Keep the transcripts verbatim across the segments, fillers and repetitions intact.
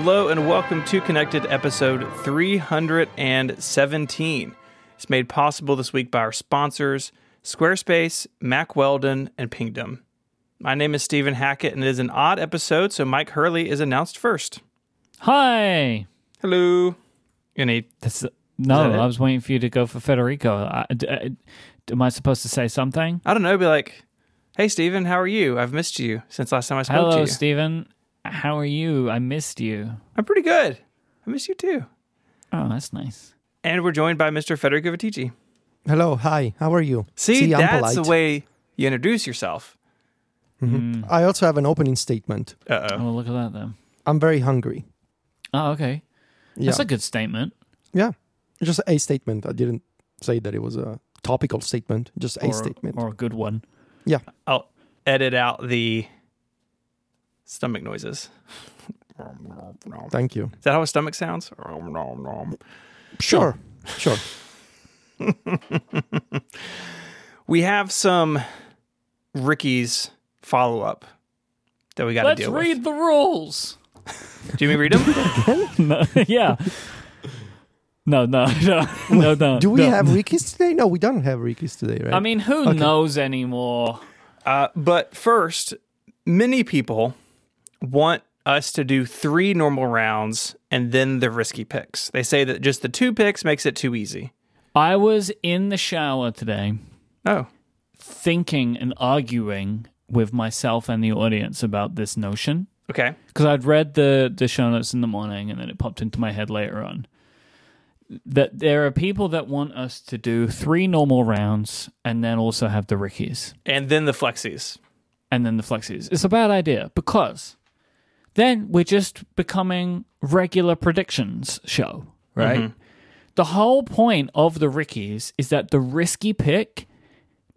Hello and welcome to Connected, episode three hundred seventeen. It's made possible this week by our sponsors, Squarespace, Mac Weldon, and Pingdom. My name is Stephen Hackett, and it is an odd episode, so Mike Hurley is announced first. Hi. Hello. Any? That's, no, I was waiting for you to go for Federico. I, I, am I supposed to say something? I don't know. Be like, hey, Stephen, how are you? I've missed you since last time I spoke Hello, to you. Hello, Stephen. How are you? I missed you. I'm pretty good. I miss you too. Oh, that's nice. And we're joined by Mister Federico Viticci. Hello. Hi. How are you? See, See that's the way you introduce yourself. Mm-hmm. Mm. I also have an opening statement. Uh-oh. Oh, look at that then. I'm very hungry. Oh, okay. Yeah. That's a good statement. Yeah. Just a statement. I didn't say that it was a topical statement. Just a or, statement. Or a good one. Yeah. I'll edit out the... stomach noises. Thank you. Is that how a stomach sounds? Sure. Sure. We have some Ricky's follow-up that we got to deal with. Let's read the rules. Do you mean read them? no, yeah. No, no, no, no, no. Do we no. have Ricky's today? No, we don't have Ricky's today, right? I mean, who okay. knows anymore? Uh, but first, many people... want us to do three normal rounds and then the risky picks. They say that just the two picks makes it too easy. I was in the shower today. Oh. Thinking and arguing with myself and the audience about this notion. Okay. Because I'd read the, the show notes in the morning and then it popped into my head later on. That there are people that want us to do three normal rounds and then also have the Rickies. And then the Flexies. And then the Flexies. It's a bad idea because... then we're just becoming regular predictions show, right? Mm-hmm. The whole point of the Rickies is that the risky pick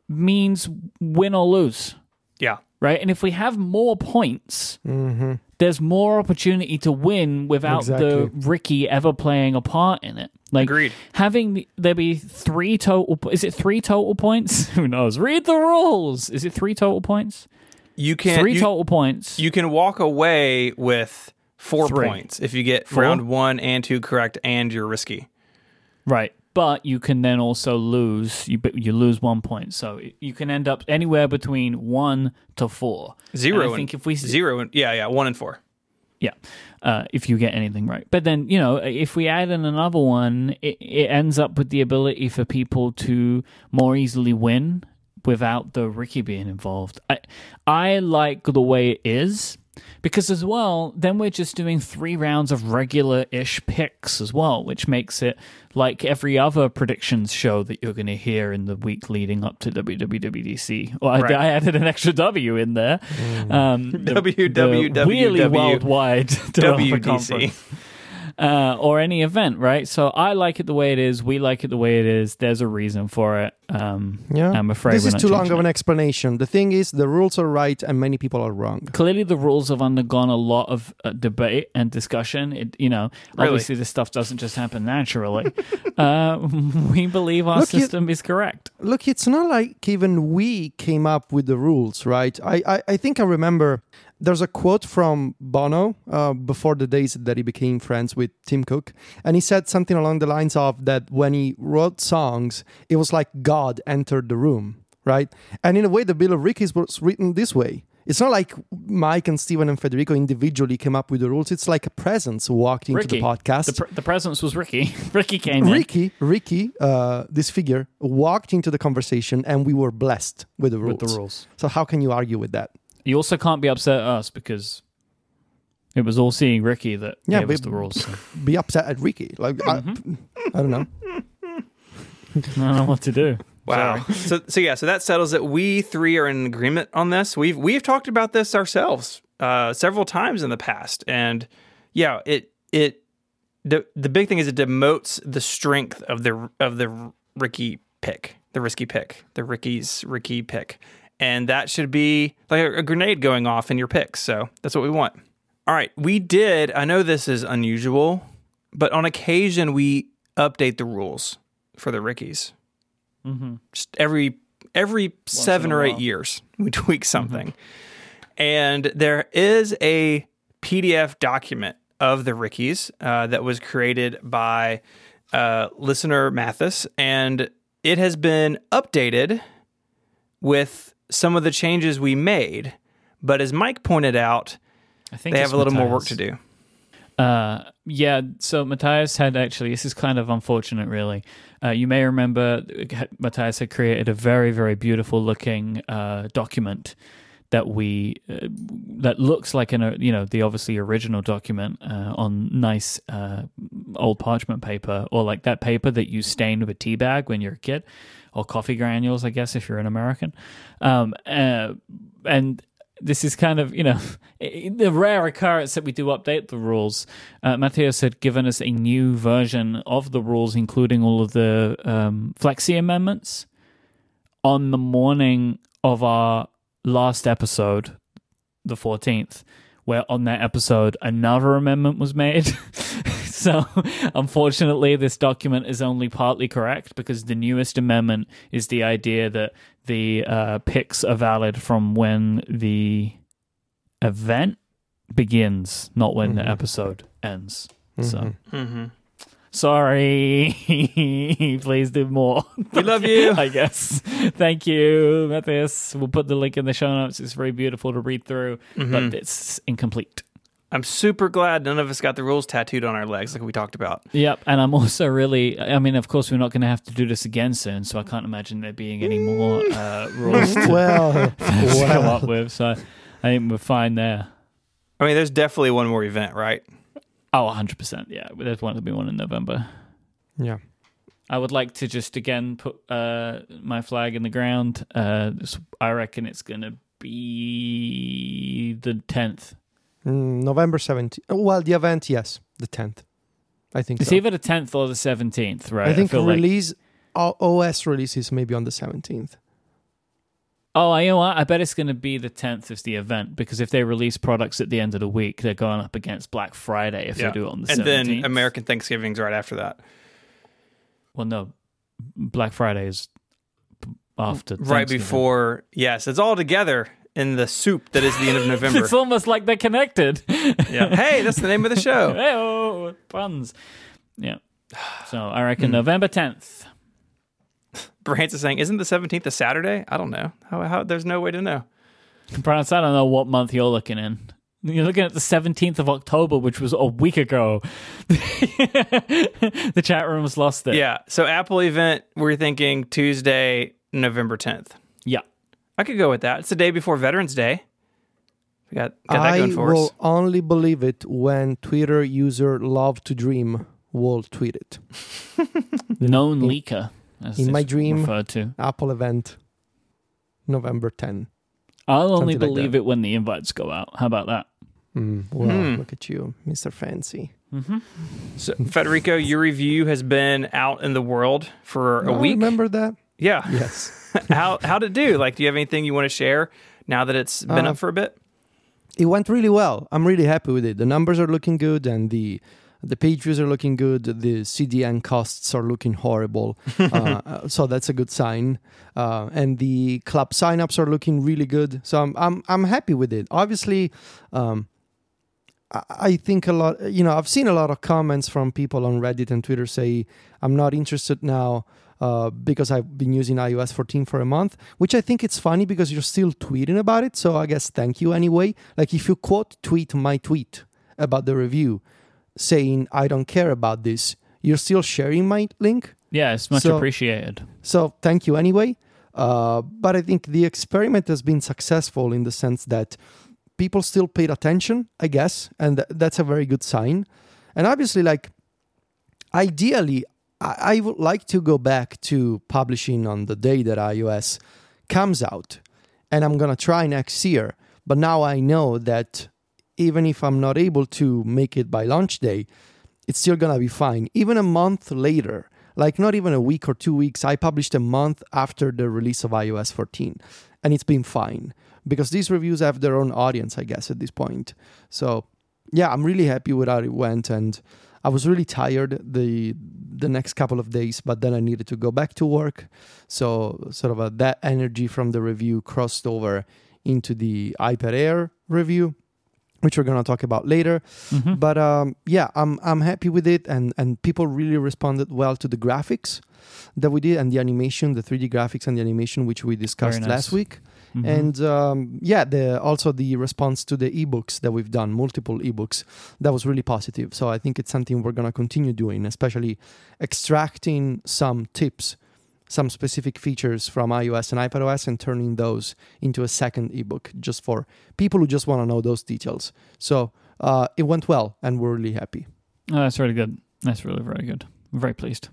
means win or lose. Yeah. Right? And if we have more points, mm-hmm. there's more opportunity to win without exactly. the Ricky ever playing a part in it. Like Agreed. Having there be three total... Is it three total points? Who knows? Read the rules. Is it three total points? You can three you, total points. You can walk away with four three. points if you get four? round one and two correct, and you're risky. Right, but you can then also lose. You you lose one point, so you can end up anywhere between one to four. Zero. And I think and, if we zero, and, yeah, yeah, one and four. Yeah, uh, if you get anything right. But then, you know, if we add in another one, it, it ends up with the ability for people to more easily win. Without the Ricky being involved. I I like the way it is because as well, then we're just doing three rounds of regular-ish picks as well, which makes it like every other predictions show that you're going to hear in the week leading up to W W D C. Well, right. I, I added an extra W in there. Mm. Um, the, W W D C. The really worldwide W D C. Uh, or any event, right? So I like it the way it is. We like it the way it is. There's a reason for it. Um, yeah. I'm afraid this is too long of an explanation. The thing is, the rules are right and many people are wrong. Clearly, the rules have undergone a lot of uh, debate and discussion. It, you know, really? Obviously, this stuff doesn't just happen naturally. uh, we believe our look, system it, is correct. Look, it's not like even we came up with the rules, right? I, I, I think I remember. There's a quote from Bono uh, before the days that he became friends with Tim Cook. And he said something along the lines of that when he wrote songs, it was like God entered the room, right? And in a way, the Bill of Rickies was written this way. It's not like Mike and Steven and Federico individually came up with the rules. It's like a presence walked into Ricky. The podcast. The, pr- the presence was Ricky. Ricky came Ricky, in. Ricky, uh, this figure, walked into the conversation and we were blessed with the rules. With the rules. So how can you argue with that? You also can't be upset at us because it was all seeing Ricky that yeah, gave be, us the rules. So. Be upset at Ricky. Like mm-hmm. I, I don't know. I don't know what to do. Wow. so so yeah, so that settles it. We three are in agreement on this. We've we've talked about this ourselves uh, several times in the past. And yeah, it it the the big thing is it demotes the strength of the of the Ricky pick, the risky pick, the Ricky's Ricky pick. And that should be like a grenade going off in your picks. So that's what we want. All right. We did. I know this is unusual, but on occasion we update the rules for the Rickies. Mm-hmm. Just every every Once seven or eight years, we tweak something. Mm-hmm. And there is a P D F document of the Rickies uh, that was created by uh, listener Mathis, and it has been updated with some of the changes we made. But as Mike pointed out, I think they have a little Matthias. more work to do. Uh, yeah, so Matthias had actually, this is kind of unfortunate, really. Uh, you may remember Matthias had created a very, very beautiful looking uh, document that we uh, that looks like an you know the obviously original document uh, on nice uh, old parchment paper, or like that paper that you stained with a tea bag when you're a kid, or coffee granules, I guess, if you're an American. Um, uh, and this is kind of, you know, the rare occurrence that we do update the rules. Uh, Matthias had given us a new version of the rules, including all of the um, Flexi amendments, on the morning of our last episode, the fourteenth, where on that episode, another amendment was made. So, unfortunately, this document is only partly correct, because the newest amendment is the idea that the uh, picks are valid from when the event begins, not when mm-hmm. the episode ends. Mm-hmm. So, mm-hmm. sorry. Please do more. We love you. I guess. Thank you, Matthias. We'll put the link in the show notes. It's very beautiful to read through, mm-hmm. but it's incomplete. I'm super glad none of us got the rules tattooed on our legs like we talked about. Yep, and I'm also really, I mean, of course, we're not going to have to do this again soon, so I can't imagine there being any more uh, rules to well, to well. come up with, so I think we're fine there. I mean, there's definitely one more event, right? Oh, one hundred percent, yeah. There's going to be one in November. Yeah. I would like to just, again, put uh, my flag in the ground. Uh, I reckon it's going to be the tenth. November seventeenth. Well, the event, yes, the tenth. I think it's so. Either the tenth or the seventeenth, right? I think I release like... O S releases maybe on the seventeenth. Oh, you know what? I bet it's going to be the tenth is the event, because if they release products at the end of the week, they're going up against Black Friday if yeah. they do it on the and seventeenth. And then American Thanksgiving's right after that. Well, no, Black Friday is after Thanksgiving. Right before, yes, it's all together. In the soup that is the end of November. It's almost like they're connected. Yeah. Hey, that's the name of the show. Hey-oh, puns. Yeah. So I reckon mm. November tenth. Brance is saying, isn't the seventeenth a Saturday? I don't know. How? How? There's no way to know. Brance, I don't know what month you're looking in. You're looking at the seventeenth of October, which was a week ago. The chat room has lost it. Yeah. So Apple event, we're thinking Tuesday, November tenth. Yeah. I could go with that. It's the day before Veterans Day. We got, got that going for us. I will only believe it when Twitter user Love to Dream will tweet it. Known leaker. In my dream, to. Apple event, November tenth. I'll only believe like it when the invites go out. How about that? Mm, well, mm. Look at you, Mister Fancy. Mm-hmm. So, Federico, your review has been out in the world for no, a week. I remember that. Yeah. Yes. how how'd it do? Like, do you have anything you want to share now that it's been uh, up for a bit? It went really well. I'm really happy with it. The numbers are looking good, and the the page views are looking good. The C D N costs are looking horrible, uh, so that's a good sign. Uh, and the club signups are looking really good. So I'm I'm I'm happy with it. Obviously, um, I, I think a lot. You know, I've seen a lot of comments from people on Reddit and Twitter say, "I'm not interested now." Uh, because I've been using I O S fourteen for a month, which I think it's funny because you're still tweeting about it. So I guess thank you anyway. Like if you quote tweet my tweet about the review saying, I don't care about this, you're still sharing my link. Yeah, it's much so, appreciated. So thank you anyway. Uh, but I think the experiment has been successful in the sense that people still paid attention, I guess. And th- that's a very good sign. And obviously, like, ideally, I would like to go back to publishing on the day that iOS comes out, and I'm going to try next year. But now I know that even if I'm not able to make it by launch day, it's still going to be fine. Even a month later, like not even a week or two weeks, I published a month after the release of I O S fourteen, and it's been fine because these reviews have their own audience, I guess, at this point. So yeah, I'm really happy with how it went, and I was really tired the the next couple of days, but then I needed to go back to work. So sort of a, that energy from the review crossed over into the iPad Air review, which we're going to talk about later. Mm-hmm. But um, yeah, I'm I'm happy with it, and, and people really responded well to the graphics that we did and the animation, the three D graphics and the animation, which we discussed nice. last week. Mm-hmm. And um, yeah, the, also the response to the ebooks that we've done, multiple ebooks, that was really positive. So I think it's something we're going to continue doing, especially extracting some tips, some specific features from iOS and iPadOS and turning those into a second ebook just for people who just want to know those details. So uh, it went well, and we're really happy. Oh, that's really good. That's really very good. I'm very pleased.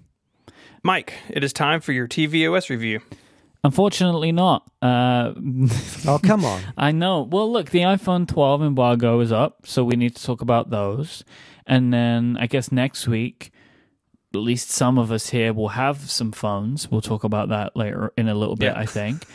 Mike, it is time for your T V O S review. Unfortunately not. Uh, oh, come on. I know. Well, look, the iPhone twelve embargo is up, so we need to talk about those. And then I guess next week, at least some of us here will have some phones. We'll talk about that later in a little bit, yeah. I think.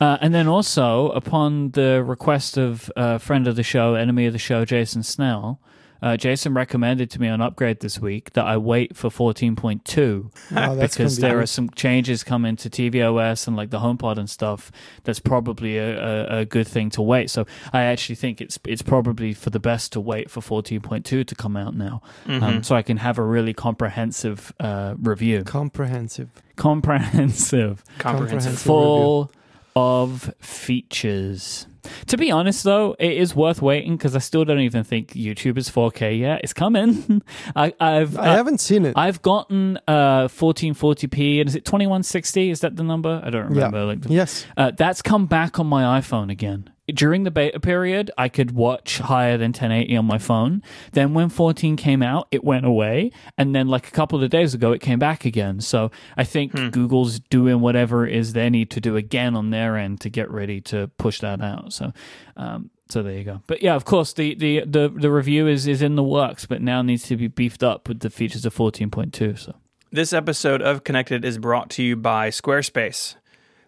Uh, and then also, upon the request of a uh, friend of the show, enemy of the show, Jason Snell, uh, Jason recommended to me on Upgrade this week that I wait for fourteen point two oh, because there are some changes coming to T V O S and like the HomePod and stuff. That's probably a, a, a good thing to wait. So I actually think it's it's probably for the best to wait for fourteen point two to come out now, mm-hmm. um, so I can have a really comprehensive uh, review. Comprehensive. Comprehensive. Comprehensive. Full review of features. To be honest, though, it is worth waiting because I still don't even think YouTube is four K yet. It's coming. I, I've I haven't uh, seen it. I've gotten uh, fourteen forty p and is it twenty-one sixty? Is that the number? I don't remember. Yeah. Like the, yes, uh, that's come back on my iPhone again. During the beta period, I could watch higher than ten eighty on my phone. Then when fourteen came out, it went away. And then like a couple of days ago, it came back again. So I think hmm. Google's doing whatever it is they need to do again on their end to get ready to push that out. So um, so there you go. But yeah, of course, the the, the, the review is, is in the works, but now needs to be beefed up with the features of fourteen point two. So this episode of Connected is brought to you by Squarespace.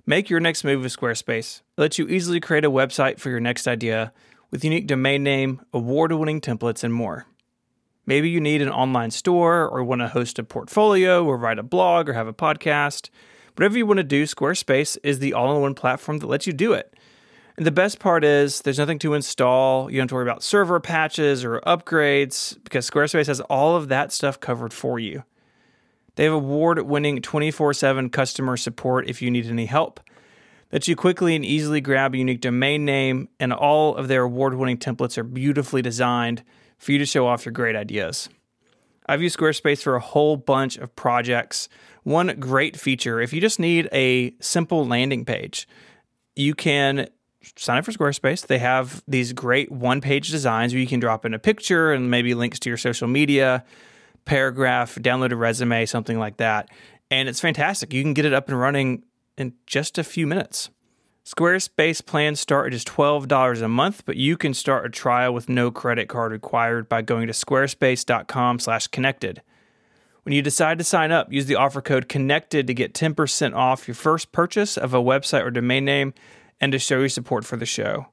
Make your next move with Squarespace. It lets you easily create a website for your next idea with unique domain name, award-winning templates, and more. Maybe you need an online store or want to host a portfolio or write a blog or have a podcast. Whatever you want to do, Squarespace is the all-in-one platform that lets you do it. And the best part is there's nothing to install. You don't have to worry about server patches or upgrades because Squarespace has all of that stuff covered for you. They have award-winning twenty-four seven customer support if you need any help. That you quickly and easily grab a unique domain name, and all of their award-winning templates are beautifully designed for you to show off your great ideas. I've used Squarespace for a whole bunch of projects. One great feature, if you just need a simple landing page, you can sign up for Squarespace. They have these great one-page designs where you can drop in a picture and maybe links to your social media, paragraph, download a resume, something like that. And it's fantastic. You can get it up and running in just a few minutes. Squarespace plans start at just twelve dollars a month, but you can start a trial with no credit card required by going to squarespace.com slash connected. When you decide to sign up, use the offer code connected to get ten percent off your first purchase of a website or domain name and to show your support for the show.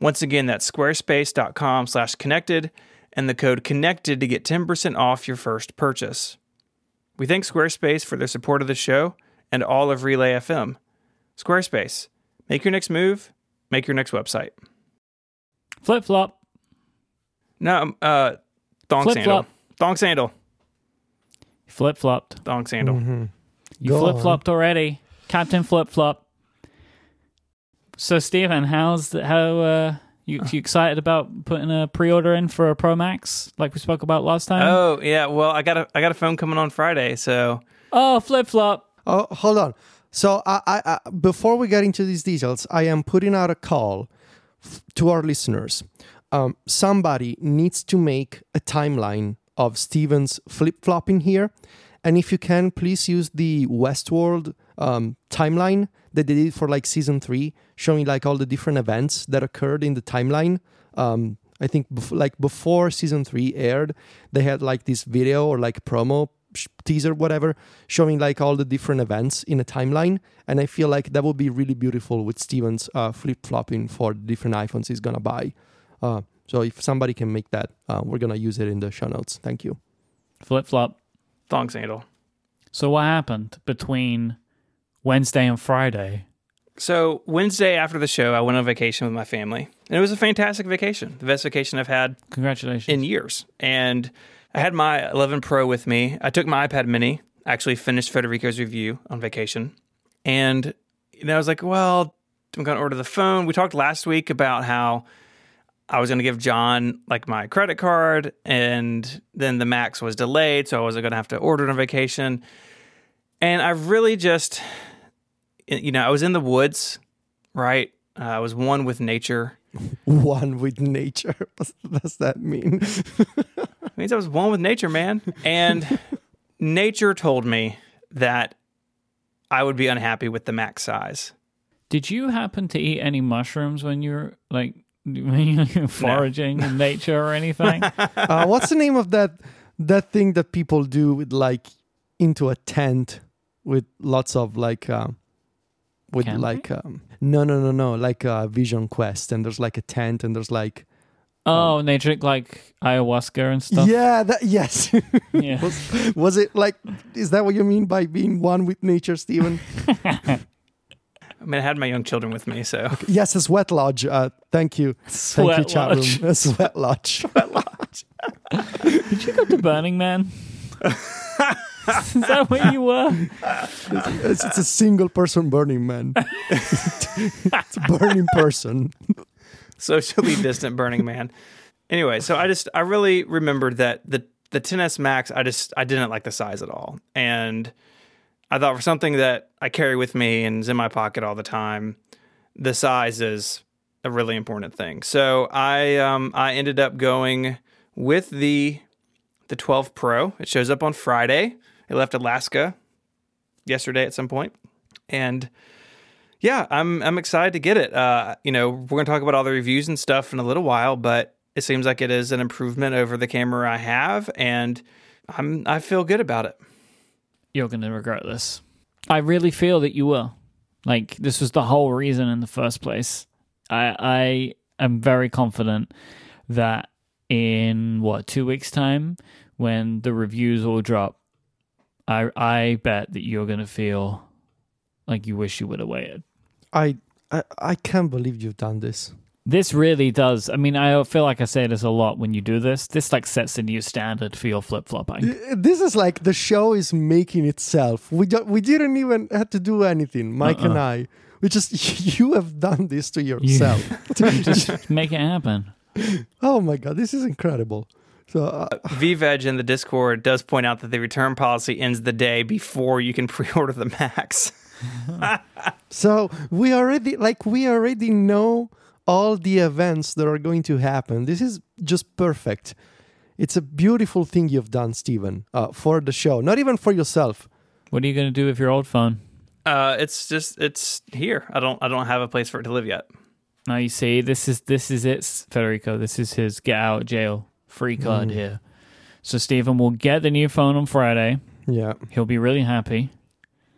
Once again, that's squarespace.com slash connected. And the code connected to get ten percent off your first purchase. We thank Squarespace for their support of the show and all of Relay F M. Squarespace, make your next move, make your next website. Flip flop. No, uh, thong flip sandal. Flop. Thong sandal. Flip flopped. Thong sandal. Mm-hmm. You flip flopped already, Captain Flip Flop. So Stephen, how's the, how? Uh... You, you excited about putting a pre-order in for a Pro Max like we spoke about last time? Oh, yeah. Well, I got a I got a phone coming on Friday, so... Oh, flip-flop. Oh, hold on. So I, I, I, before we get into these details, I am putting out a call f- to our listeners. Um, somebody needs to make a timeline of Steven's flip-flopping here. And if you can, please use the Westworld um, timeline that they did for like season three, showing like all the different events that occurred in the timeline. Um, I think bef- like before season three aired, they had like this video or like promo sh- teaser, whatever, showing like all the different events in a timeline. And I feel like that would be really beautiful with Steven's uh, flip-flopping for different iPhones he's going to buy. Uh, so if somebody can make that, uh, we're going to use it in the show notes. Thank you. Flip-flop. Thong sandal. So what happened between Wednesday and Friday So Wednesday after the show, I went on vacation with my family, and it was a fantastic vacation. The best vacation I've had Congratulations. in years. And I had my eleven Pro with me. I took my iPad Mini. I actually finished Federico's review on vacation. And then I was like, well, I'm going to order the phone. We talked last week about how I was going to give John like my credit card, and then the Max was delayed, so I wasn't going to have to order it on vacation. And I really just... You know, I was in the woods, right? Uh, I was one with nature. One with nature? What does that mean? It means I was one with nature, man. And nature told me that I would be unhappy with the max size. Did you happen to eat any mushrooms when you were, like, foraging no. in nature or anything? uh, what's the name of that that thing that people do with, like, into a tent with lots of, like... Uh, With Camping? like um, no no no no like a uh, Vision Quest, and there's like a tent, and there's like oh um, and they drink like ayahuasca and stuff. Yeah, that yes. Yeah. was, was it like? Is that what you mean by being one with nature, Stephen? I mean, I had my young children with me, so okay. Yes, a sweat lodge. Uh, thank you, sweat thank you, chat lodge. room. A sweat lodge. Sweat lodge. Did you go to Burning Man? Is that where you were? It's, it's a single person Burning Man. It's a burning person. Socially distant Burning Man. Anyway, so I just, I really remembered that the, the X S Max, I just, I didn't like the size at all. And I thought for something that I carry with me and is in my pocket all the time, the size is a really important thing. So I, um, I ended up going with the, the twelve Pro. It shows up on Friday. It left Alaska yesterday at some point. And yeah, I'm I'm excited to get it. Uh, you know, we're going to talk about all the reviews and stuff in a little while, but it seems like it is an improvement over the camera I have, and I'm I feel good about it. You're going to regret this. I really feel that you will. Like, this was the whole reason in the first place. I I am very confident that in what, two weeks' time, when the reviews all drop, I I bet that you're gonna feel like you wish you would have waited. I, I I can't believe you've done this. This really does. I mean, I feel like I say this a lot when you do this. This like sets a new standard for your flip flopping. This is like the show is making itself. We don't, we didn't even have to do anything, Mike uh-uh. and I. We just you have done this to yourself. You, just make it happen. Oh my God, this is incredible. So uh, uh, VVeg in the Discord does point out that the return policy ends the day before you can pre-order the Max. So we already like we already know all the events that are going to happen. This is just perfect. It's a beautiful thing you've done, Stephen, uh, for the show, not even for yourself. What are you going to do with your old phone? Uh, it's just it's here. I don't I don't have a place for it to live yet. Now you see, this is this is it, Federico. This is his get out of jail free card mm. here. So Stephen will get the new phone on Friday. Yeah, he'll be really happy.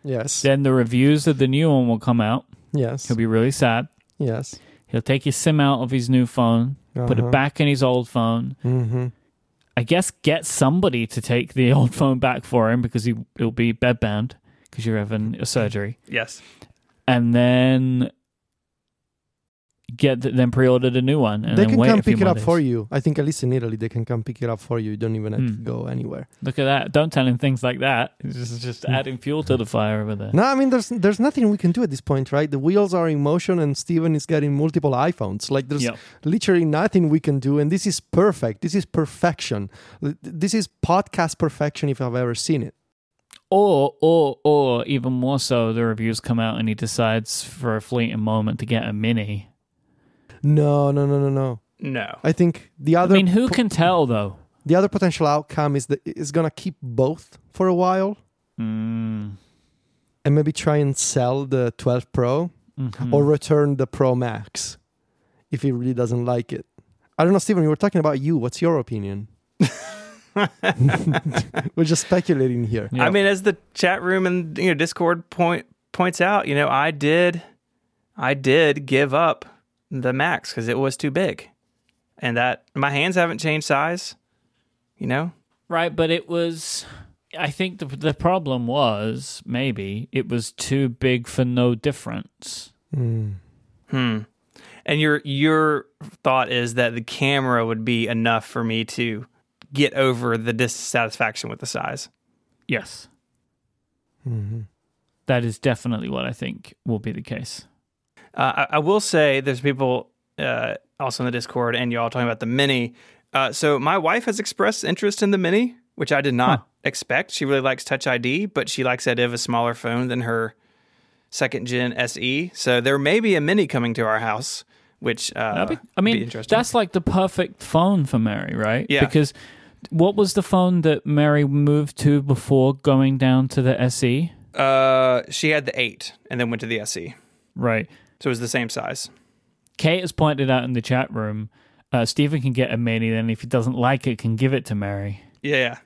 Yes. Then the reviews of the new one will come out. Yes. He'll be really sad. Yes. He'll take his SIM out of his new phone, uh-huh. put it back in his old phone. Mm-hmm. I guess get somebody to take the old phone back for him because he he'll be bed bound because you're having a surgery. Yes. And then. Get them pre-ordered a new one. And they then can wait come pick it up days. for you. I think at least in Italy, they can come pick it up for you. You don't even have mm. to go anywhere. Look at that. Don't tell him things like that. It's just, just adding fuel to the fire over there. No, I mean, there's there's nothing we can do at this point, right? The wheels are in motion and Stephen is getting multiple iPhones. Like, there's yep. literally nothing we can do. And this is perfect. This is perfection. This is podcast perfection if I've ever seen it. Or, or, or even more so, the reviews come out and he decides for a fleeting moment to get a mini. No, no, no, no, no. No. I think the other... I mean, who po- can tell, though? The other potential outcome is that it's going to keep both for a while. Mm. And maybe try and sell the twelve Pro mm-hmm. or return the Pro Max if he really doesn't like it. I don't know, Stephen, we were talking about you. What's your opinion? We're just speculating here. Yep. I mean, as the chat room and you know Discord point points out, you know, I did, I did give up the Max because it was too big, and that my hands haven't changed size, you know. Right, but it was. I think the the problem was maybe it was too big for no difference. Mm. Hmm. And your your thought is that the camera would be enough for me to get over the dissatisfaction with the size? Yes. Mm-hmm. That is definitely what I think will be the case. Uh, I, I will say there's people uh, also in the Discord and y'all talking about the Mini. Uh, so my wife has expressed interest in the Mini, which I did not huh. expect. She really likes Touch I D, but she likes the idea of a smaller phone than her second gen S E. So there may be a Mini coming to our house, which uh, be, I mean, be interesting. That's like the perfect phone for Mary, right? Yeah. Because what was the phone that Mary moved to before going down to the S E? Uh, she had the eight and then went to the S E. Right. So it was the same size. Kate has pointed out in the chat room, uh, Stephen can get a Mini, then if he doesn't like it, can give it to Mary. Yeah.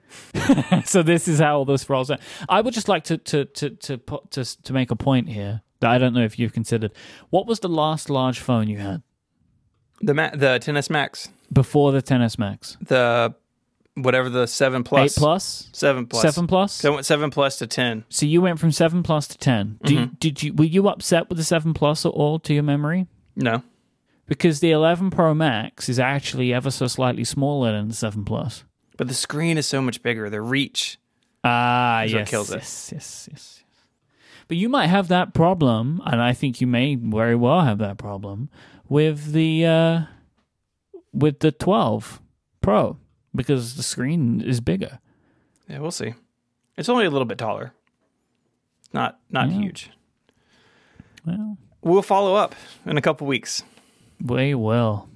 So this is how all this rolls out. I would just like to to, to to to to make a point here that I don't know if you've considered. What was the last large phone you had? The Ma- the ten S Max. Before the ten S Max. The whatever the seven plus. eight plus? seven plus. seven plus? So I went seven plus to ten. So you went from seven plus to ten. Do mm-hmm. you, did you were you upset with the seven plus at all to your memory? No. Because the eleven Pro Max is actually ever so slightly smaller than the seven plus. But the screen is so much bigger. The reach ah, is yes, what kills it. Yes, yes, yes, yes. But you might have that problem, and I think you may very well have that problem with the uh, with the twelve Pro because the screen is bigger. Yeah, we'll see. It's only a little bit taller. Not not yeah. huge. Well, we'll follow up in a couple weeks. We will.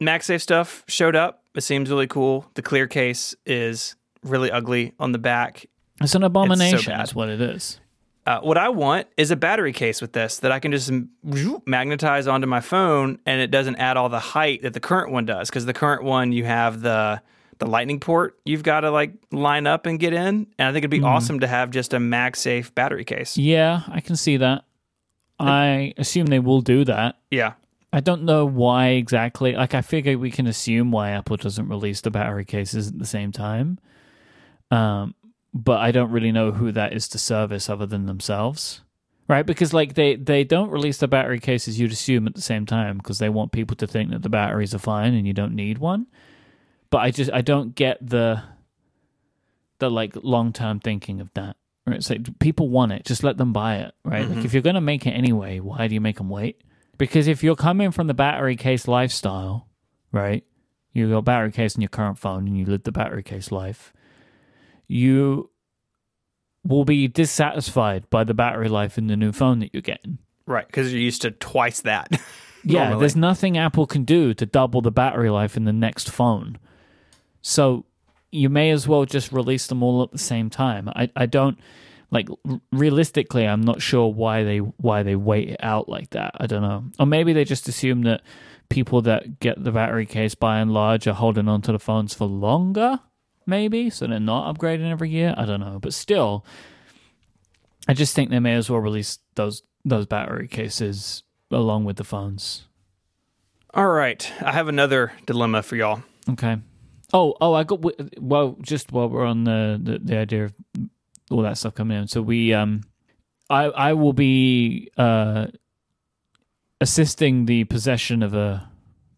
MagSafe stuff showed up. It seems really cool. The clear case is really ugly on the back. It's an abomination. It's so bad. That's what it is. Uh, what I want is a battery case with this that I can just magnetize onto my phone, and it doesn't add all the height that the current one does. Because the current one, you have the the lightning port you've got to like line up and get in. And I think it'd be mm. awesome to have just a MagSafe battery case. Yeah, I can see that. I assume they will do that. Yeah. I don't know why exactly. Like, I figure we can assume why Apple doesn't release the battery cases at the same time. Um, but I don't really know who that is to service other than themselves, right? Because, like, they, they don't release the battery cases, you'd assume, at the same time because they want people to think that the batteries are fine and you don't need one. But I just I don't get the, the like, long-term thinking of that. Right? It's like, people want it. Just let them buy it, right? Mm-hmm. Like, if you're going to make it anyway, why do you make them wait? Because if you're coming from the battery case lifestyle, right, you got battery case in your current phone and you live the battery case life, you will be dissatisfied by the battery life in the new phone that you're getting. Right, because you're used to twice that. Yeah, there's nothing Apple can do to double the battery life in the next phone. So you may as well just release them all at the same time. I, I don't... Like, realistically, I'm not sure why they why they wait it out like that. I don't know. Or maybe they just assume that people that get the battery case, by and large, are holding onto the phones for longer, maybe, so they're not upgrading every year. I don't know. But still, I just think they may as well release those those battery cases along with the phones. All right. I have another dilemma for y'all. Okay. Oh, oh, I got... Well, just while we're on the, the, the idea of... all that stuff coming in. So we, um, I, I will be uh, assisting the possession of a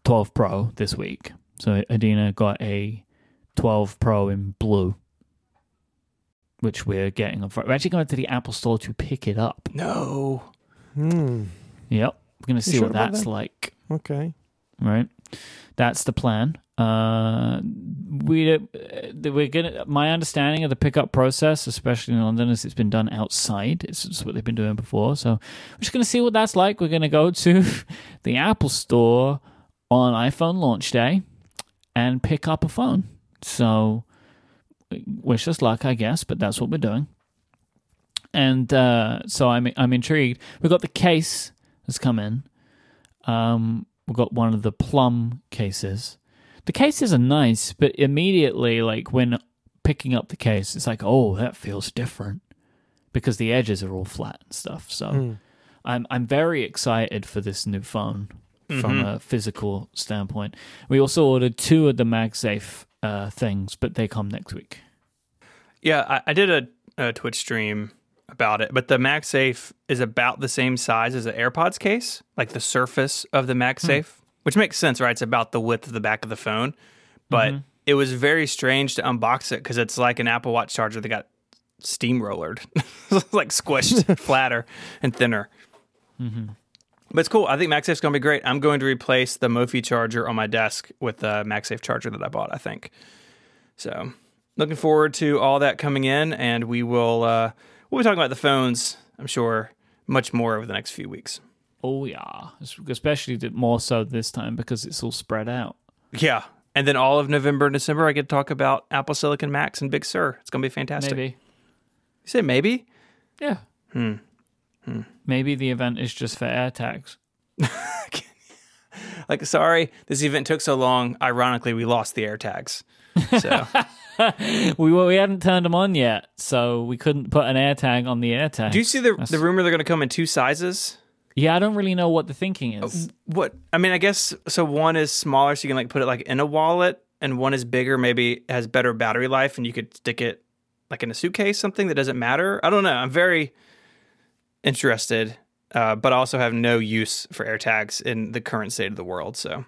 twelve Pro this week. So Adina got a twelve Pro in blue, which we're getting on Friday. We're actually going to the Apple Store to pick it up. No. Hmm. Yep. We're going to see sure what that's that? like. Okay. Right. That's the plan. Uh, we we're gonna. My understanding of the pickup process, especially in London, is it's been done outside. It's, it's what they've been doing before. So we're just gonna see what that's like. We're gonna go to the Apple Store on iPhone launch day and pick up a phone. So wish us luck, I guess. But that's what we're doing. And uh, so I'm I'm intrigued. We've got the case that's come in. Um, we've got one of the plum cases. The cases are nice, but immediately, like, when picking up the case, it's like, oh, that feels different because the edges are all flat and stuff. So mm. I'm I'm very excited for this new phone mm-hmm. from a physical standpoint. We also ordered two of the MagSafe uh, things, but they come next week. Yeah, I, I did a, a Twitch stream about it, but the MagSafe is about the same size as the AirPods case, like the surface of the MagSafe, hmm. which makes sense, right? It's about the width of the back of the phone, but mm-hmm. it was very strange to unbox it because it's like an Apple Watch charger that got steamrollered, like squished flatter and thinner. Mm-hmm. But it's cool. I think MagSafe's going to be great. I'm going to replace the Mophie charger on my desk with the MagSafe charger that I bought, I think. So looking forward to all that coming in, and we will uh, we'll be talking about the phones, I'm sure, much more over the next few weeks. Oh, yeah. Especially more so this time because it's all spread out. Yeah. And then all of November and December, I get to talk about Apple Silicon Macs and Big Sur. It's going to be fantastic. Maybe. You say maybe? Yeah. Hmm. Hmm. Maybe the event is just for AirTags. Like, sorry, this event took so long. Ironically, we lost the AirTags. So we we hadn't turned them on yet, so we couldn't put an AirTag on the AirTag. Do you see the That's... the rumor they're going to come in two sizes? Yeah, I don't really know what the thinking is. What I mean, I guess so. One is smaller, so you can like put it like in a wallet, and one is bigger, maybe has better battery life, and you could stick it like in a suitcase, something that doesn't matter. I don't know. I'm very interested, uh, but I also have no use for AirTags in the current state of the world. So,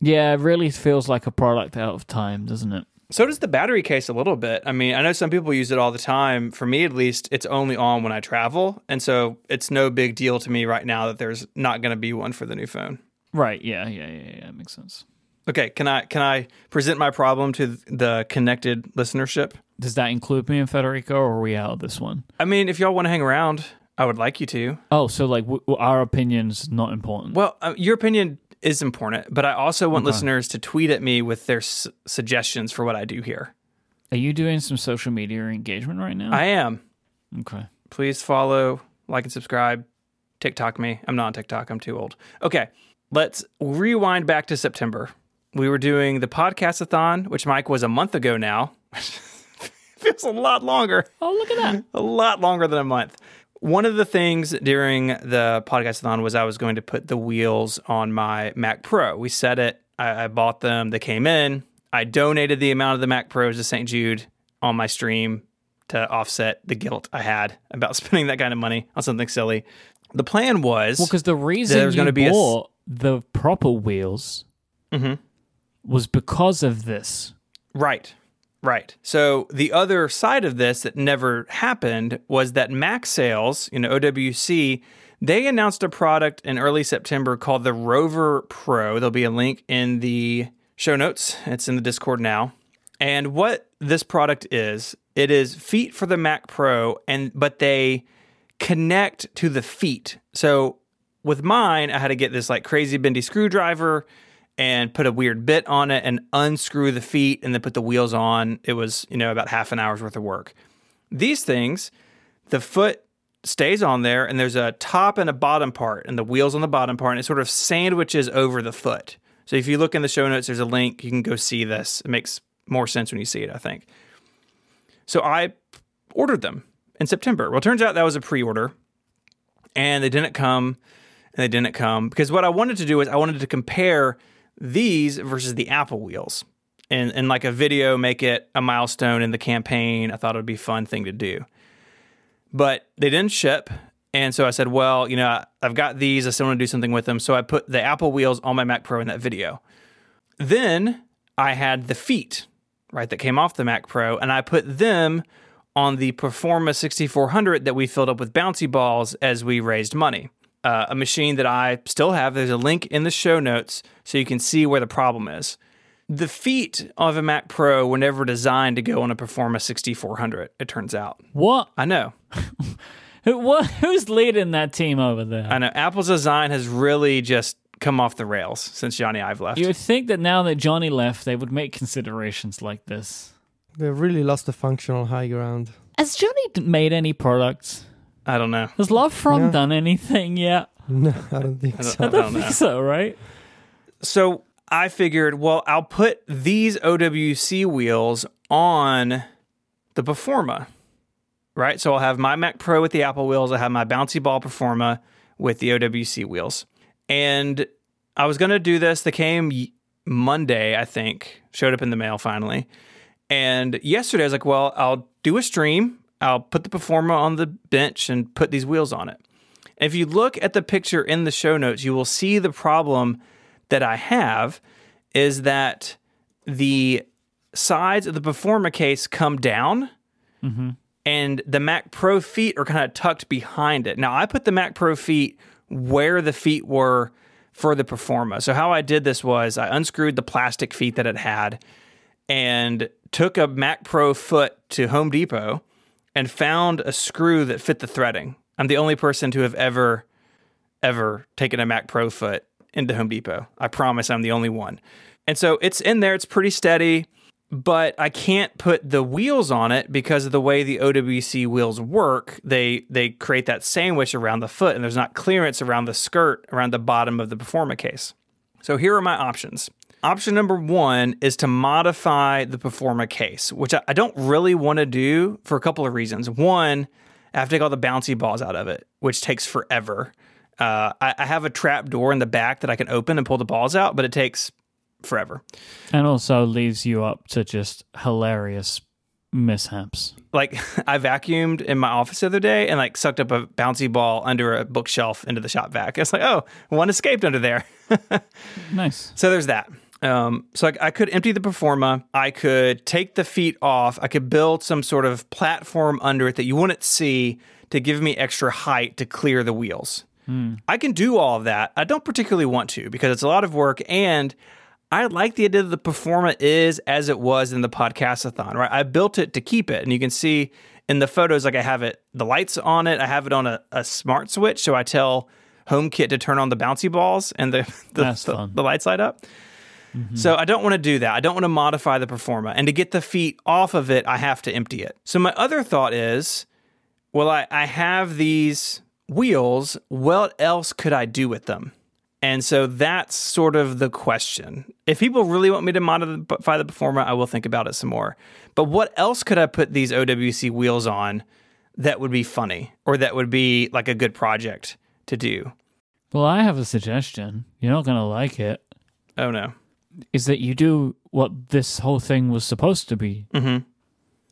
yeah, it really feels like a product out of time, doesn't it? So does the battery case a little bit. I mean, I know some people use it all the time. For me, at least, it's only on when I travel, and so it's no big deal to me right now that there's not going to be one for the new phone. Right? Yeah, yeah, yeah, yeah. It makes sense. Okay, can I can I present my problem to the connected listenership? Does that include me and Federico, or are we out of this one? I mean, if y'all want to hang around, I would like you to. Oh, so like w- our opinion's not important. Well, uh, your opinion is important, but I also want okay. listeners to tweet at me with their s- suggestions for what I do here. Are you doing some social media engagement right now? I am. Okay. Please follow, like, and subscribe. TikTok me. I'm not on TikTok. I'm too old. Okay. Let's rewind back to September. We were doing the podcast-a-thon, which, Mike, was a month ago now. Feels a lot longer. Oh, look at that. A lot longer than a month. One of the things during the podcast-a-thon was I was going to put the wheels on my Mac Pro. We set it. I, I bought them. They came in. I donated the amount of the Mac Pros to Saint Jude on my stream to offset the guilt I had about spending that kind of money on something silly. The plan was... Well, because the reason was you gonna be bought a... the proper wheels mm-hmm. was because of this. Right. Right. So the other side of this that never happened was that Mac sales, you know, O W C, they announced a product in early September called the Rover Pro. There'll be a link in the show notes. It's in the Discord now. And what this product is, it is feet for the Mac Pro, and but they connect to the feet. So with mine, I had to get this like crazy bendy screwdriver and put a weird bit on it and unscrew the feet and then put the wheels on. It was, you know, about half an hour's worth of work. These things, the foot stays on there, and there's a top and a bottom part, and the wheels on the bottom part, and it sort of sandwiches over the foot. So if you look in the show notes, there's a link. You can go see this. It makes more sense when you see it, I think. So I ordered them in September. Well, it turns out that was a pre-order, and they didn't come, and they didn't come. Because what I wanted to do is I wanted to compare these versus the Apple wheels, and and like a video, make it a milestone in the campaign. I thought it would be a fun thing to do, but they didn't ship. And so I said, well, you know, I've got these. I still want to do something with them. So I put the Apple wheels on my Mac Pro in that video. Then I had the feet, right, that came off the Mac Pro, and I put them on the Performa sixty-four hundred that we filled up with bouncy balls as we raised money. Uh, a machine that I still have. There's a link in the show notes so you can see where the problem is. The feet of a Mac Pro were never designed to go on a Performa sixty-four hundred, it turns out. What? I know. Who, what? Who's leading that team over there? I know. Apple's design has really just come off the rails since Johnny Ive left. You would think that now that Johnny left, they would make considerations like this. They really lost the functional high ground. Has Johnny made any products? I don't know. Has Love two Dream yeah. done anything yet? No, I don't think so. I don't, I don't, I don't think know. so, right? So I figured, well, I'll put these O W C wheels on the Performa, right? So I'll have my Mac Pro with the Apple wheels. I have my bouncy ball Performa with the O W C wheels. And I was going to do this. They came Monday, I think. Showed up in the mail finally. And yesterday I was like, well, I'll do a stream. I'll put the Performa on the bench and put these wheels on it. And if you look at the picture in the show notes, you will see the problem that I have is that the sides of the Performa case come down, mm-hmm. and the Mac Pro feet are kind of tucked behind it. Now, I put the Mac Pro feet where the feet were for the Performa. So how I did this was I unscrewed the plastic feet that it had and took a Mac Pro foot to Home Depot and found a screw that fit the threading. I'm the only person to have ever, ever taken a Mac Pro foot into Home Depot. I promise I'm the only one. And so it's in there. It's pretty steady, but I can't put the wheels on it because of the way the O W C wheels work. They they create that sandwich around the foot, and there's not clearance around the skirt, around the bottom of the Performa case. So here are my options. Option number one is to modify the Performa case, which I, I don't really want to do for a couple of reasons. One, I have to take all the bouncy balls out of it, which takes forever. Uh, I, I have a trap door in the back that I can open and pull the balls out, but it takes forever. And also leaves you up to just hilarious mishaps. Like, I vacuumed in my office the other day and like sucked up a bouncy ball under a bookshelf into the shop vac. It's like, oh, one escaped under there. Nice. So there's that. Um, so I, I could empty the Performa. I could take the feet off. I could build some sort of platform under it that you wouldn't see to give me extra height to clear the wheels. Mm. I can do all of that. I don't particularly want to because it's a lot of work, and I like the idea that the Performa is as it was in the podcast-a-thon, right? I built it to keep it, and you can see in the photos, like I have it, the lights on it. I have it on a, a smart switch, so I tell HomeKit to turn on the bouncy balls, and the the, the, the lights light up. Mm-hmm. So I don't want to do that. I don't want to modify the Performa. And to get the feet off of it, I have to empty it. So my other thought is, well, I, I have these wheels. What else could I do with them? And so that's sort of the question. If people really want me to modify the Performa, I will think about it some more. But what else could I put these O W C wheels on that would be funny or that would be like a good project to do? Well, I have a suggestion. You're not going to like it. Oh, no. Is that you do what this whole thing was supposed to be. Mm-hmm.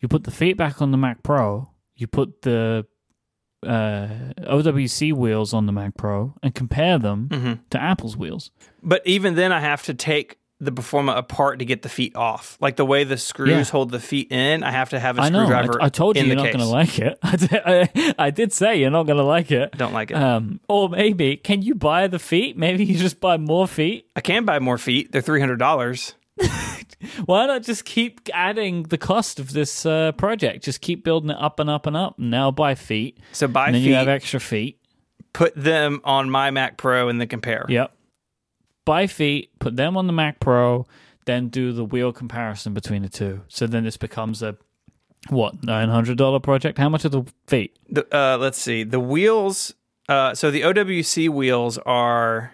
You put the feet back on the Mac Pro, you put the uh, O W C wheels on the Mac Pro, and compare them mm-hmm. to Apple's wheels. But even then, I have to take the Performa apart to get the feet off. Like the way the screws yeah. hold the feet in, I have to have a I screwdriver know. I, I told you in you're the not going to like it. I did, I, I did say you're not going to like it. Don't like it. Um, or maybe, can you buy the feet? Maybe you just buy more feet? I can buy more feet. They're three hundred dollars. Why not just keep adding the cost of this uh, project? Just keep building it up and up and up. And now buy feet. So buy and then feet. You have extra feet. Put them on my Mac Pro and then compare. Yep. Buy feet, put them on the Mac Pro, then do the wheel comparison between the two. So then this becomes a, what, nine hundred dollars project? How much are the feet? The, uh, let's see. The wheels, uh, so the O W C wheels are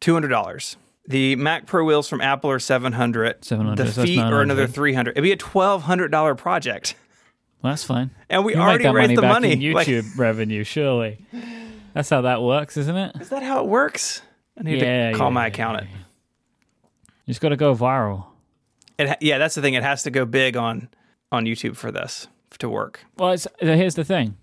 two hundred dollars. The Mac Pro wheels from Apple are seven hundred dollars. seven hundred dollars. The feet are another three hundred dollars. It'd be a twelve hundred dollars project. Well, that's fine. And we you already raised the back money. In YouTube like... revenue, surely. That's how that works, isn't it? Is that how it works? I need yeah, to call yeah, my accountant. Yeah, yeah. You just got to go viral. It ha- yeah, that's the thing. It has to go big on, on YouTube for this to work. Well, it's, here's the thing.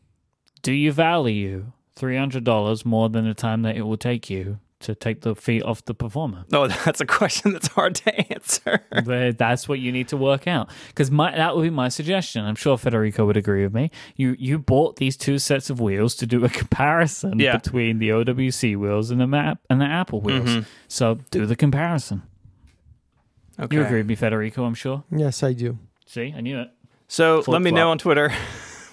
Do you value three hundred dollars more than the time that it will take you to take the feet off the Performa? No, oh, that's a question that's hard to answer. But that's what you need to work out. Because that would be my suggestion. I'm sure Federico would agree with me. You you bought these two sets of wheels to do a comparison yeah. between the O W C wheels and the map and the Apple wheels. Mm-hmm. So do the comparison. Okay. You agree with me, Federico, I'm sure? Yes, I do. See, I knew it. So Flip let me flop. know on Twitter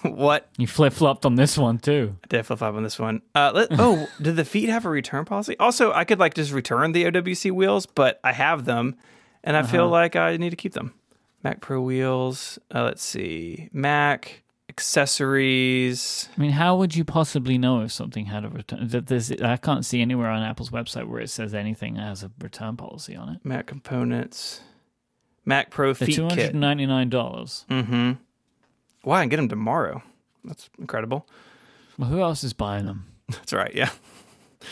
what... You flip-flopped on this one, too. I did flip-flop on this one. Uh, let, oh, did the feet have a return policy? Also, I could, like, just return the O W C wheels, but I have them, and I uh-huh. feel like I need to keep them. Mac Pro wheels. Uh, let's see. Mac accessories. I mean, how would you possibly know if something had a return? I can't see anywhere on Apple's website where it says anything that has a return policy on it. Mac components. Mac Pro feet kit. two hundred ninety-nine dollars. Mm-hmm. Well, I can get them tomorrow. That's incredible. Well, who else is buying them? That's right, yeah.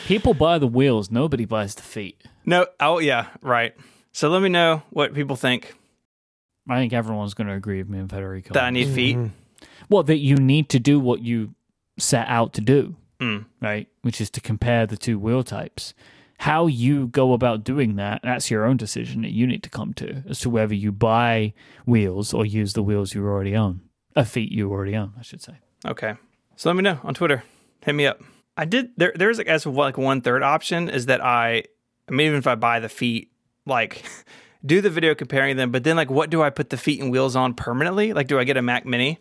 People buy the wheels. Nobody buys the feet. No. Oh, yeah, right. So let me know what people think. I think everyone's going to agree with me and Federico. That I need feet? Mm-hmm. Well, that you need to do what you set out to do, mm. right? Which is to compare the two wheel types. How you go about doing that, that's your own decision that you need to come to as to whether you buy wheels or use the wheels you already own. A feet you already own, I should say. Okay. So let me know on Twitter. Hit me up. I did, there, there's like, as like one third option is that I, I mean, even if I buy the feet, like do the video comparing them, but then like, what do I put the feet and wheels on permanently? Like, do I get a Mac Mini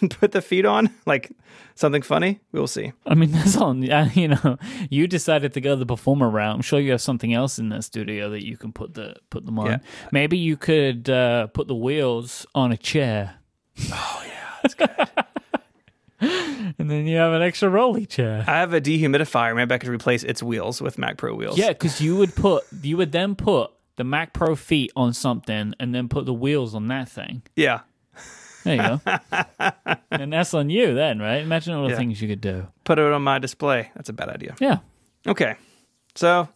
and put the feet on? Like something funny? We'll see. I mean, that's on, you know, you decided to go the Performa route. I'm sure you have something else in that studio that you can put the, put them on. Yeah. Maybe you could uh, put the wheels on a chair. Oh yeah, that's good. And then you have an extra rolly chair. I have a dehumidifier. Maybe I could replace its wheels with Mac Pro wheels. Yeah, because you would put you would then put the Mac Pro feet on something and then put the wheels on that thing. Yeah. There you go. And that's on you then, right? Imagine all the yeah. things you could do. Put it on my display. That's a bad idea. Yeah. Okay. So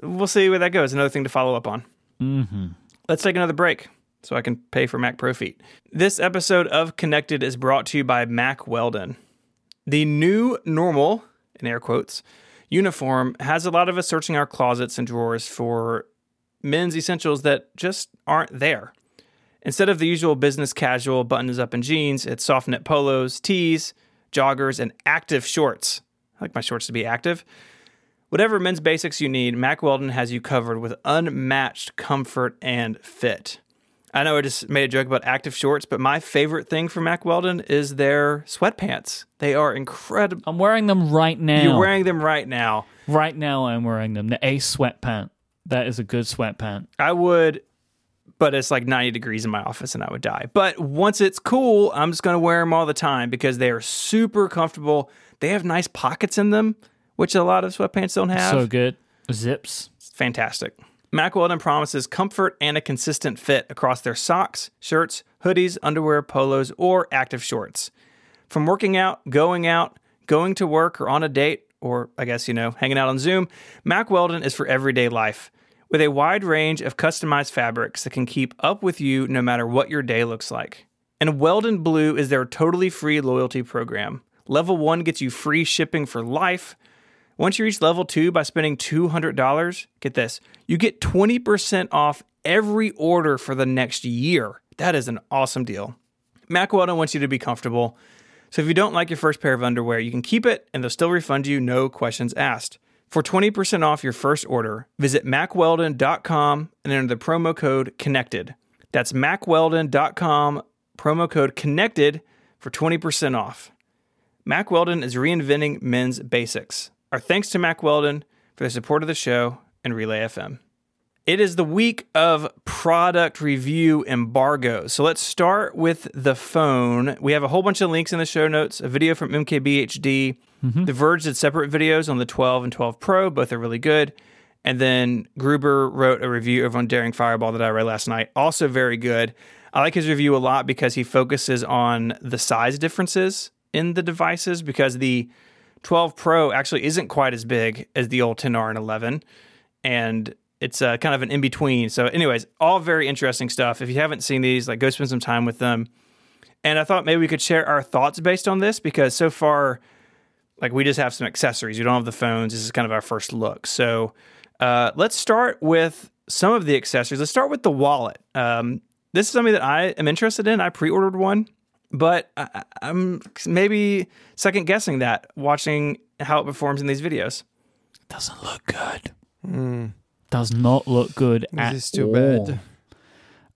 we'll see where that goes. Another thing to follow up on. Mm-hmm. Let's take another break so I can pay for Mac Pro feet. This episode of Connected is brought to you by Mac Weldon. The new normal, in air quotes, uniform has a lot of us searching our closets and drawers for men's essentials that just aren't there. Instead of the usual business casual buttons up and jeans, it's soft knit polos, tees, joggers, and active shorts. I like my shorts to be active. Whatever men's basics you need, Mac Weldon has you covered with unmatched comfort and fit. I know I just made a joke about active shorts, but my favorite thing from Mac Weldon is their sweatpants. They are incredible. I'm wearing them right now. You're wearing them right now. Right now I'm wearing them. The Ace sweatpant. That is a good sweatpant. I would, but it's like ninety degrees in my office and I would die. But once it's cool, I'm just going to wear them all the time because they are super comfortable. They have nice pockets in them, which a lot of sweatpants don't have. So good. Zips. It's fantastic. Mac Weldon promises comfort and a consistent fit across their socks, shirts, hoodies, underwear, polos, or active shorts. From working out, going out, going to work, or on a date, or I guess, you know, hanging out on Zoom, Mac Weldon is for everyday life. With a wide range of customized fabrics that can keep up with you no matter what your day looks like. And Weldon Blue is their totally free loyalty program. Level one gets you free shipping for life. Once you reach level two by spending two hundred dollars, get this, you get twenty percent off every order for the next year. That is an awesome deal. Mac Weldon wants you to be comfortable. So if you don't like your first pair of underwear, you can keep it and they'll still refund you, no questions asked. For twenty percent off your first order, visit mac weldon dot com and enter the promo code CONNECTED. That's mac weldon dot com, promo code CONNECTED for twenty percent off. Mac Weldon is reinventing men's basics. Our thanks to Mac Weldon for the support of the show and Relay F M. It is the week of product review embargoes. So let's start with the phone. We have a whole bunch of links in the show notes, a video from M K B H D. Mm-hmm. The Verge did separate videos on the twelve and twelve Pro. Both are really good. And then Gruber wrote a review over on Daring Fireball that I read last night. Also very good. I like his review a lot because he focuses on the size differences in the devices because the twelve Pro actually isn't quite as big as the old ten R and eleven, and it's uh, kind of an in-between. So anyways, all very interesting stuff. If you haven't seen these, like go spend some time with them. And I thought maybe we could share our thoughts based on this because so far, like we just have some accessories. We don't have the phones. This is kind of our first look. So uh, let's start with some of the accessories. Let's start with the wallet. Um, this is something that I am interested in. I pre-ordered one. But I, I'm maybe second-guessing that, watching how it performs in these videos. Doesn't look good. Mm. Does not look good this at all. This is too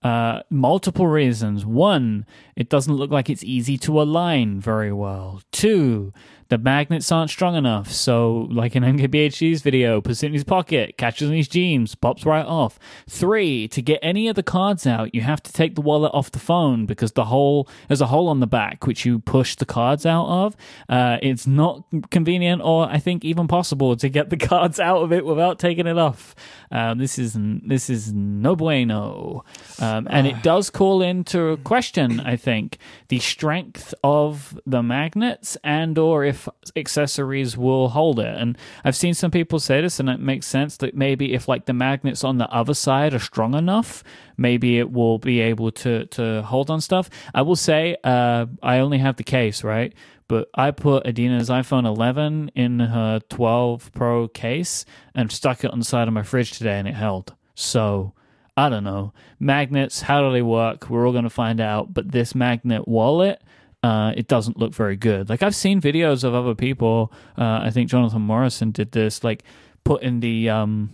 bad. Uh, multiple reasons. One, it doesn't look like it's easy to align very well. Two, the magnets aren't strong enough. So, like in M K B H D's video, puts it in his pocket, catches in his jeans, pops right off. Three, to get any of the cards out, you have to take the wallet off the phone because the hole there's a hole on the back which you push the cards out of. Uh, it's not convenient or I think even possible to get the cards out of it without taking it off. Uh, this is this is no bueno. Um, and it does call into question, I think, the strength of the magnets and or if if accessories will hold it. And I've seen some people say this, and it makes sense that maybe if like the magnets on the other side are strong enough, maybe it will be able to to hold on stuff. I will say uh, I only have the case, right? But I put Adina's iPhone eleven in her twelve Pro case and stuck it on the side of my fridge today, and it held. So I don't know. Magnets, how do they work? We're all going to find out. But this magnet wallet, uh, it doesn't look very good. Like, I've seen videos of other people. Uh, I think Jonathan Morrison did this, like putting the um,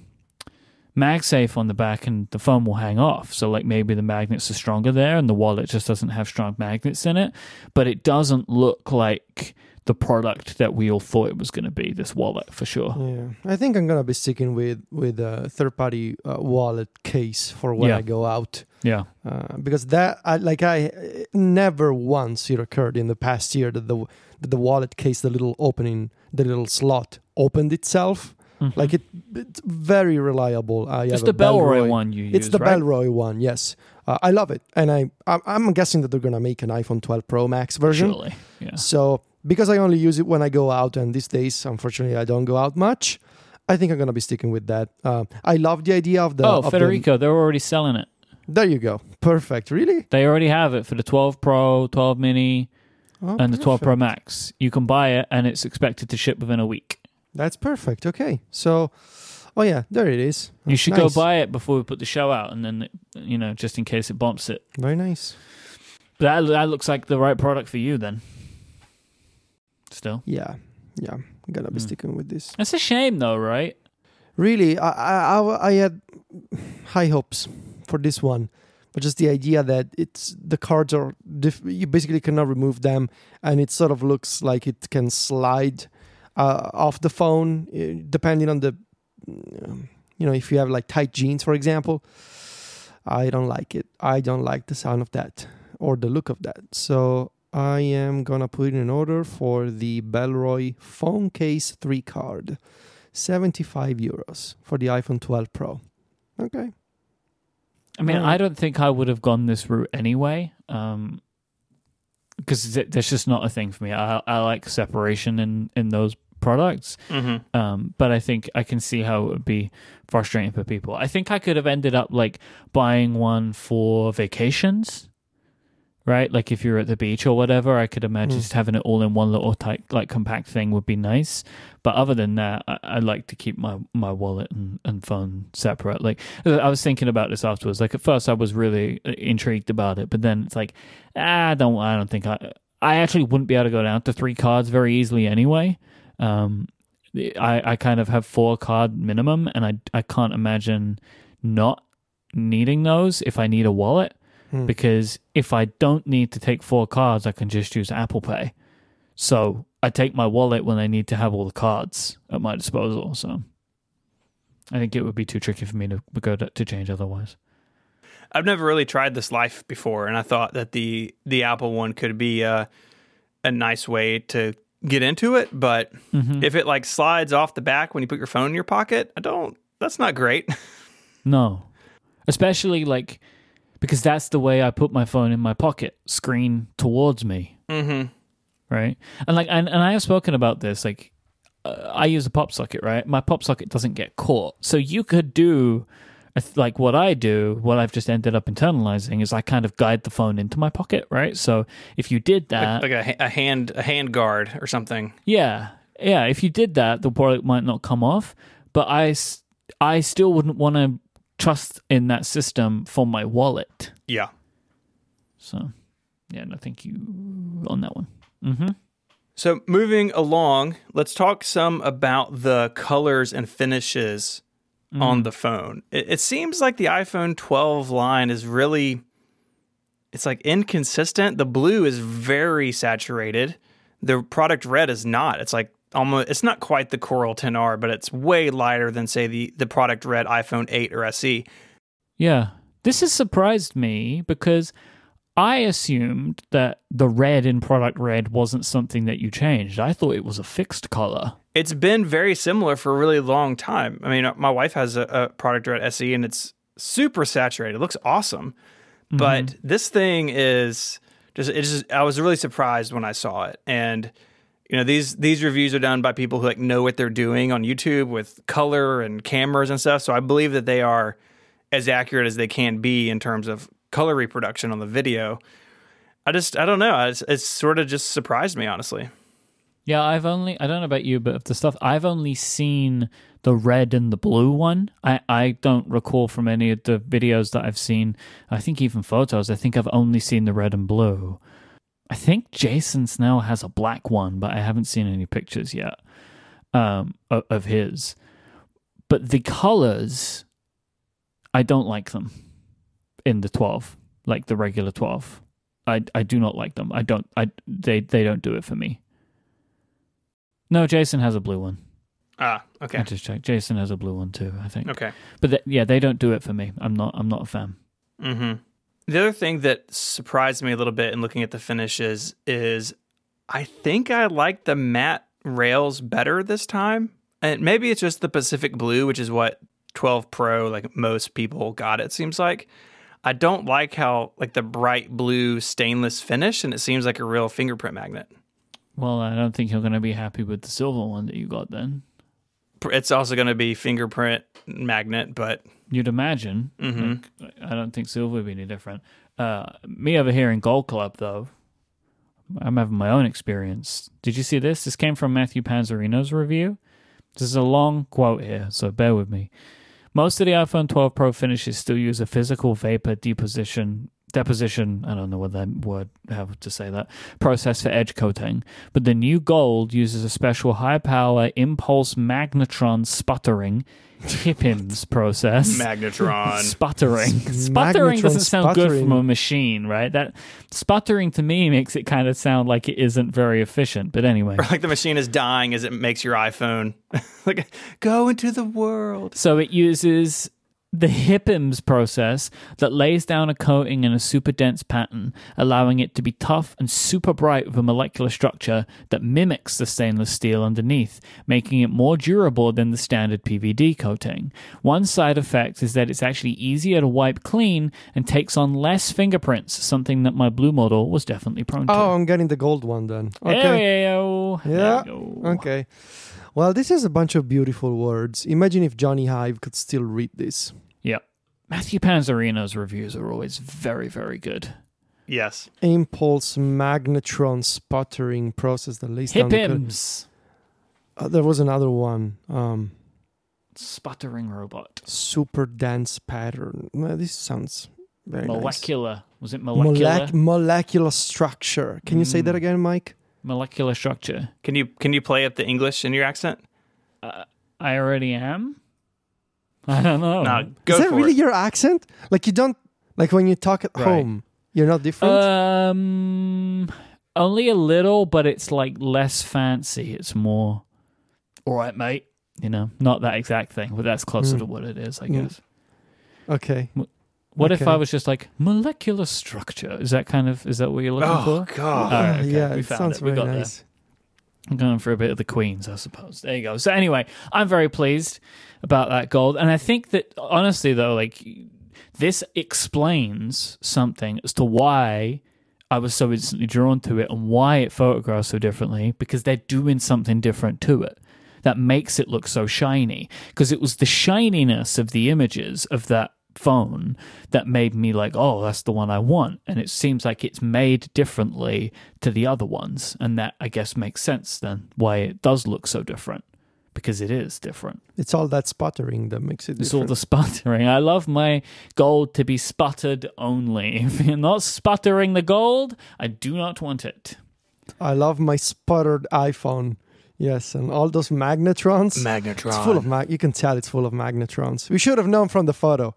MagSafe on the back and the phone will hang off. So like maybe the magnets are stronger there and the wallet just doesn't have strong magnets in it. But it doesn't look like the product that we all thought it was going to be, this wallet, for sure. Yeah, I think I'm going to be sticking with with a third-party uh, wallet case for when yeah. I go out. Yeah. Uh, because that, I, like, I never once it occurred in the past year that the that the wallet case, the little opening, the little slot opened itself. Mm-hmm. Like, it, it's very reliable. I it's have the Bellroy, Bellroy one you use, It's the right? Bellroy one, yes. Uh, I love it. And I, I'm, I'm guessing that they're going to make an iPhone twelve Pro Max version. Surely, yeah. So... because I only use it when I go out, and these days, unfortunately, I don't go out much, I think I'm going to be sticking with that. Uh, I love the idea of the... Oh, of Federico, the... they're already selling it. There you go. Perfect. Really? They already have it for the twelve Pro, twelve Mini, oh, and perfect. The twelve Pro Max. You can buy it, and it's expected to ship within a week. That's perfect. Okay. So, oh yeah, there it is. That's you should nice. Go buy it before we put the show out, and then, you know, just in case it bumps it. Very nice. But that, that looks like the right product for you, then. Still, yeah, yeah, I'm gonna be mm. sticking with this. That's a shame, though, right? Really, I, I, I had high hopes for this one, but just the idea that it's the cards are diff- you basically cannot remove them, and it sort of looks like it can slide uh, off the phone depending on the, you know, if you have like tight jeans, for example. I don't like it. I don't like the sound of that or the look of that. So. I am going to put in an order for the Bellroy phone case three card. seventy-five euros for the iPhone twelve Pro. Okay. I mean, um, I don't think I would have gone this route anyway. Um, because th- that's just not a thing for me. I, I like separation in, in those products. Mm-hmm. Um, but I think I can see how it would be frustrating for people. I think I could have ended up like buying one for vacations. Right, like if you're at the beach or whatever, I could imagine mm. just having it all in one little tight, like compact thing would be nice. But other than that, I, I like to keep my, my wallet and, and phone separate. Like I was thinking about this afterwards. Like at first, I was really intrigued about it, but then it's like, ah, I don't, I don't think I, I actually wouldn't be able to go down to three cards very easily anyway. Um, I, I kind of have four card minimum, and I, I can't imagine not needing those if I need a wallet. Because if I don't need to take four cards, I can just use Apple Pay. So I take my wallet when I need to have all the cards at my disposal. So I think it would be too tricky for me to go to, to change otherwise. I've never really tried this life before, and I thought that the the Apple one could be a, a nice way to get into it. But mm-hmm. if it like slides off the back when you put your phone in your pocket, I don't. That's not great. No, especially like. Because that's the way I put my phone in my pocket, screen towards me, mm-hmm. right? And like, and, and I have spoken about this. Like, uh, I use a pop socket, right? My pop socket doesn't get caught, so you could do a th- like what I do. What I've just ended up internalizing is I kind of guide the phone into my pocket, right? So if you did that, like, like a, a hand, a hand guard or something. Yeah, yeah. If you did that, the product might not come off, but I, I still wouldn't want to. Trust in that system for my wallet. Yeah. So, yeah, no, thank you on that one. Mm-hmm. So, moving along, let's talk some about the colors and finishes mm. on the phone. It, it seems like the iPhone twelve line is really, it's like inconsistent. The blue is very saturated. The product red is not. It's like almost, it's not quite the Coral ten R, but it's way lighter than, say, the, the product red iPhone eight or S E. Yeah. This has surprised me because I assumed that the red in product red wasn't something that you changed. I thought it was a fixed color. It's been very similar for a really long time. I mean, my wife has a, a product red S E, and it's super saturated. It looks awesome. Mm-hmm. But this thing is just, it's just, I was really surprised when I saw it. And you know, these these reviews are done by people who like know what they're doing on YouTube with color and cameras and stuff. So I believe that they are as accurate as they can be in terms of color reproduction on the video. I just, I don't know. It's, it's sort of just surprised me, honestly. Yeah, I've only, I don't know about you, but of the stuff, I've only seen the red and the blue one. I, I don't recall from any of the videos that I've seen, I think even photos, I think I've only seen the red and blue. I think Jason Snell has a black one, but I haven't seen any pictures yet um, of, of his. But the colors, I don't like them in the twelve, like the regular twelve. I, I do not like them. I don't, I, they, they don't do it for me. No, Jason has a blue one. Ah, okay. I just checked. Jason has a blue one too, I think. Okay, but th- yeah, they don't do it for me. I'm not. I'm not a fan. Mm-hmm. The other thing that surprised me a little bit in looking at the finishes is, I think I like the matte rails better this time. And maybe it's just the Pacific Blue, which is what twelve Pro, like most people got. It seems like I don't like how like the bright blue stainless finish, and it seems like a real fingerprint magnet. Well, I don't think you're going to be happy with the silver one that you got then. It's also going to be fingerprint magnet, but... You'd imagine. Mm-hmm. Like, I don't think silver would be any different. Uh, me over here in Gold Club, though, I'm having my own experience. Did you see this? This came from Matthew Panzerino's review. This is a long quote here, so bear with me. Most of the iPhone twelve Pro finishes still use a physical vapor deposition... Deposition, I don't know what that word, how to say that, process for edge coating. But the new gold uses a special high-power impulse magnetron sputtering, H I P I M S process. Magnetron. Sputtering. Sputtering doesn't sound sputtering. Good from a machine, right? That sputtering to me makes it kind of sound like it isn't very efficient, but anyway. Or like the machine is dying as it makes your iPhone. Like, go into the world. So it uses... the H I P I M S process that lays down a coating in a super dense pattern, allowing it to be tough and super bright with a molecular structure that mimics the stainless steel underneath, making it more durable than the standard P V D coating. One side effect is that it's actually easier to wipe clean and takes on less fingerprints, something that my blue model was definitely prone to. Oh, I'm getting the gold one then. Okay. Yeah. There we go. Okay. Well, this is a bunch of beautiful words. Imagine if Johnny Ive could still read this. Yeah. Matthew Panzerino's reviews are always very, very good. Yes. Impulse magnetron sputtering process that lays down the H I P I M S. Uh, there was another one. Um, Sputtering robot. Super dense pattern. Well, this sounds very molecular. Nice. Was it molecular? Molec- molecular structure. Can mm. you say that again, Mike? Molecular structure. Can you can you play up the English in your accent? Uh, I already am. I don't know. No, go Is that for really it. Your accent? Like you don't like when you talk at right. home, you're not different? Um only a little, but it's like less fancy. It's more all right, mate. You know, not that exact thing, but that's closer mm. to what it is, I guess. Mm. Okay. What okay. if I was just like molecular structure? Is that kind of is that what you're looking oh, for? Oh god. All right, okay. Yeah, we it found sounds it. We got nice. There. I'm going for a bit of the Queens, I suppose. There you go. So anyway, I'm very pleased about that gold. And I think that, honestly, though, like this explains something as to why I was so instantly drawn to it and why it photographs so differently, because they're doing something different to it that makes it look so shiny. Because it was the shininess of the images of that phone that made me like, oh, that's the one I want. And it seems like it's made differently to the other ones. And that, I guess, makes sense then why it does look so different, because it is different. It's all that sputtering that makes it different. It's all the sputtering. I love my gold to be sputtered only. If you're not sputtering the gold, I do not want it. I love my sputtered iPhone. Yes, and all those magnetrons. Magnetron. It's full of mag- you can tell it's full of magnetrons. We should have known from the photo.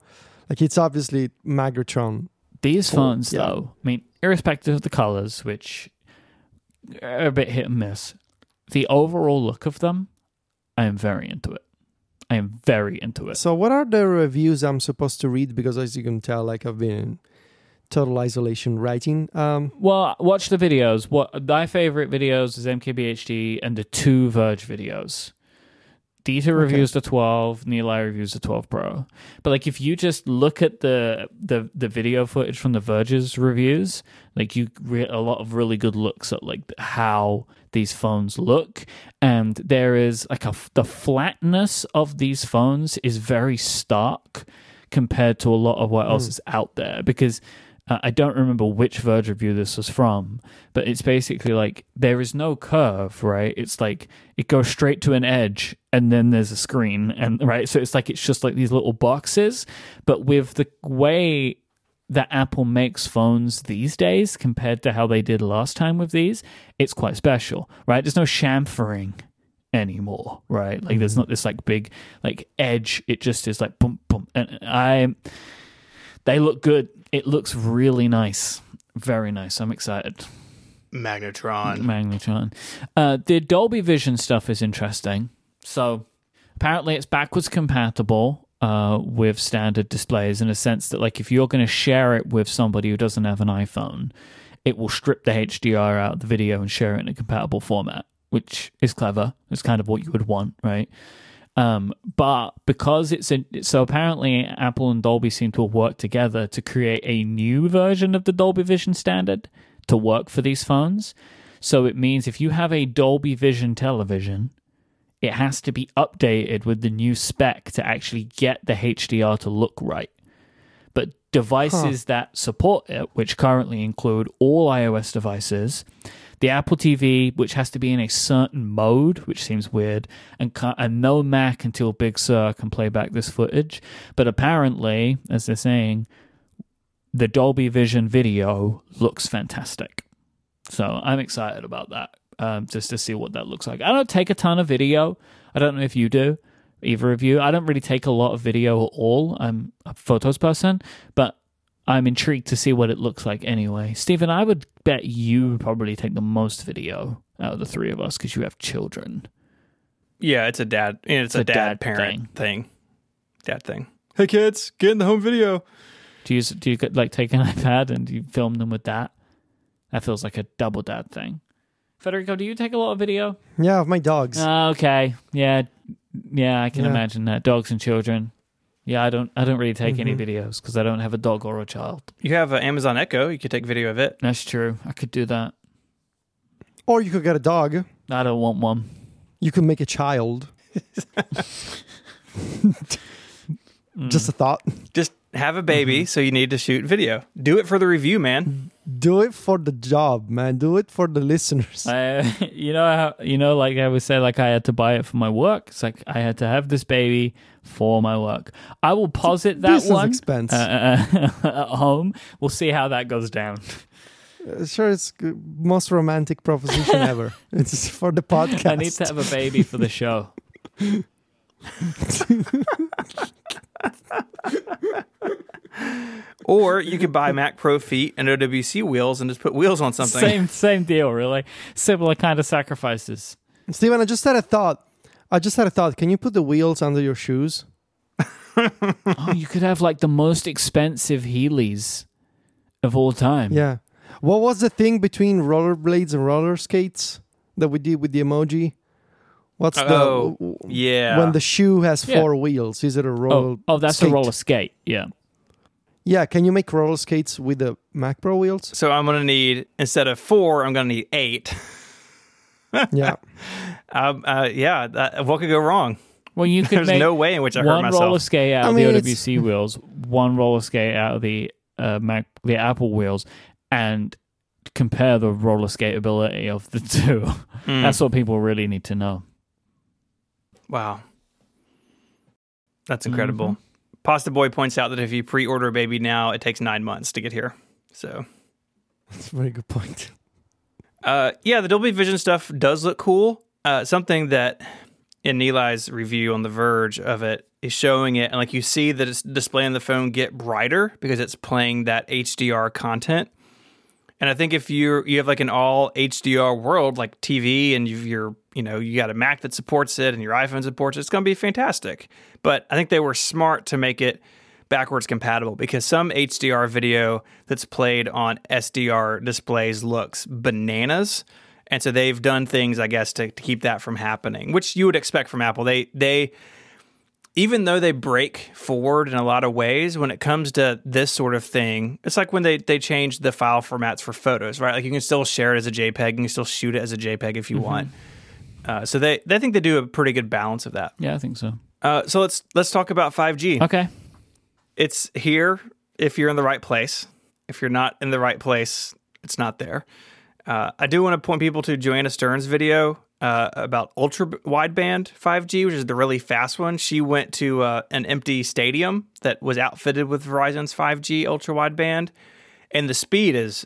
Like, it's obviously magnetron. These phones, oh, yeah. though, I mean, irrespective of the colors, which are a bit hit and miss, the overall look of them, I am very into it. I am very into it. So what are the reviews I'm supposed to read? Because as you can tell, like, I've been in total isolation writing. Um, well, watch the videos. What my favorite videos is M K B H D and the two Verge videos. Dita okay. reviews the twelve, Neilai reviews the twelve Pro. But like if you just look at the the, the video footage from the Verge's reviews, like you get a lot of really good looks at like how these phones look, and there is like a the flatness of these phones is very stark compared to a lot of what mm. else is out there, because uh, I don't remember which Verge review this was from, but it's basically like there is no curve, right? It's like it goes straight to an edge and then there's a screen, and right, so it's like it's just like these little boxes. But with the way that Apple makes phones these days compared to how they did last time with these, it's quite special, right? There's no chamfering anymore, right? Like there's not this like big like edge. It just is like boom, boom. And I, they look good. It looks really nice. Very nice. I'm excited. Magnetron. Magnetron. Uh, the Dolby Vision stuff is interesting. So apparently it's backwards compatible Uh, with standard displays, in a sense that like if you're going to share it with somebody who doesn't have an iPhone, it will strip the H D R out of the video and share it in a compatible format, which is clever. It's kind of what you would want, right? Um, but because it's a, so apparently Apple and Dolby seem to have worked together to create a new version of the Dolby Vision standard to work for these phones. So it means if you have a Dolby Vision television, it has to be updated with the new spec to actually get the H D R to look right. But devices huh. that support it, which currently include all iOS devices, the Apple T V, which has to be in a certain mode, which seems weird, and, and no Mac until Big Sur can play back this footage. But apparently, as they're saying, the Dolby Vision video looks fantastic. So I'm excited about that. Um, just to see what that looks like. I don't take a ton of video. I don't know if you do, either of you. I don't really take a lot of video at all. I'm a photos person, but I'm intrigued to see what it looks like anyway. Stephen, I would bet you probably take the most video out of the three of us because you have children. Yeah, it's a dad. It's, it's a, a dad, dad parent thing. thing. Dad thing. Hey kids, get in the home video. Do you do you like take an iPad and you film them with that? That feels like a double dad thing. Federico, do you take a lot of video? Yeah, of my dogs. Uh, okay. Yeah. Yeah, I can yeah. imagine that. Dogs and children. Yeah, I don't I don't really take mm-hmm. any videos because I don't have a dog or a child. You have an Amazon Echo. You could take video of it. That's true. I could do that. Or you could get a dog. I don't want one. You could make a child. Just a thought. Just have a baby, mm-hmm. so you need to shoot video. Do it for the review, man. Mm-hmm. Do it for the job, man. Do it for the listeners. Uh, you know, how, you know, like I would say, like I had to buy it for my work. It's like I had to have this baby for my work. I will posit that business one expense. Uh, uh, at home. We'll see how that goes down. Uh, sure, it's the most romantic proposition ever. It's for the podcast. I need to have a baby for the show. Or you could buy Mac Pro feet and O W C wheels and just put wheels on something. Same same deal, really. Similar kind of sacrifices. Stephen, I just had a thought. I just had a thought. Can you put the wheels under your shoes? Oh, you could have like the most expensive Heelys of all time. Yeah. What was the thing between rollerblades and roller skates that we did with the emoji? What's oh, the yeah when the shoe has four yeah. wheels? Is it a roller? Oh, oh that's skate? a roller skate. Yeah, yeah. Can you make roller skates with the Mac Pro wheels? So I'm gonna need instead of four, I'm gonna need eight. yeah, um, uh, yeah. That, what could go wrong? Well, you could. There's make no way in which I hurt myself. One roller skate out I of mean, the O W C wheels, one roller skate out of the uh, Mac, the Apple wheels, and compare the roller skateability of the two. Mm. That's what people really need to know. Wow. That's incredible. Mm-hmm. Pasta Boy points out that if you pre-order a baby now, it takes nine months to get here. So that's a very good point. Uh, yeah, the Dolby Vision stuff does look cool. Uh, something that in Neilai's review on The Verge of it is showing it, and like you see that it's displaying the phone get brighter because it's playing that H D R content. And I think if you you have like an all H D R world, like T V, and you've, you're you know you got a Mac that supports it and your iPhone supports it, it's going to be fantastic. But I think they were smart to make it backwards compatible because some H D R video that's played on S D R displays looks bananas, And so they've done things, I guess, to, to keep that from happening, which you would expect from Apple. They, they, even though they break forward in a lot of ways, when it comes to this sort of thing, it's like when they, they changed the file formats for photos, right? Like you can still share it as a JPEG, you can still shoot it as a JPEG if you mm-hmm. want. Uh, so they, they think they do a pretty good balance of that. Yeah, I think so. Uh, so let's let's talk about five G. Okay. It's here if you're in the right place. If you're not in the right place, it's not there. Uh, I do want to point people to Joanna Stern's video uh, about ultra-wideband five G, which is the really fast one. She went to uh, an empty stadium that was outfitted with Verizon's five G ultra-wideband, and the speed is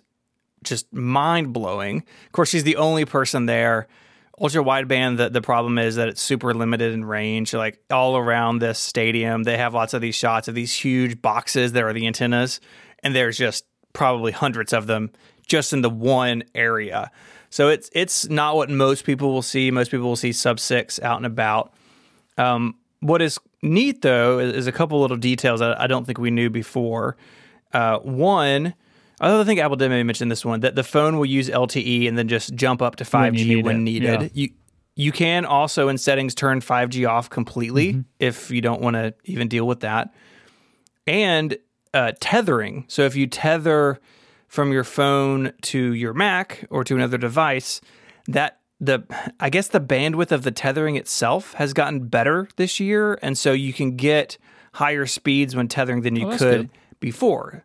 just mind-blowing. Of course, she's the only person there. Ultra-wideband, the, the problem is that it's super limited in range. Like, all around this stadium, they have lots of these shots of these huge boxes that are the antennas, and there's just probably hundreds of them just in the one area. So it's it's not what most people will see. Most people will see sub six out and about. Um, what is neat, though, is, is a couple little details that I don't think we knew before. Uh, one, I don't think Apple did maybe mention this one, that the phone will use L T E and then just jump up to five G when needed. Yeah. You you can also, in settings, turn five G off completely mm-hmm. if you don't want to even deal with that. And uh, tethering. So if you tether from your phone to your Mac or to another device, that the I guess the bandwidth of the tethering itself has gotten better this year, and so you can get higher speeds when tethering than you oh, could good. before.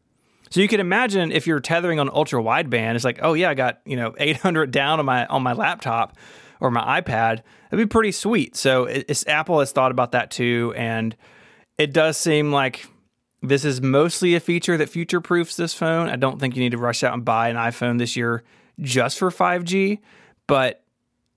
So you can imagine if you're tethering on ultra wideband, it's like, oh yeah, I got, you know, eight hundred down on my on my laptop or my iPad. That'd be pretty sweet. So it's Apple has thought about that too, and it does seem like this is mostly a feature that future-proofs this phone. I don't think you need to rush out and buy an iPhone this year just for five G, but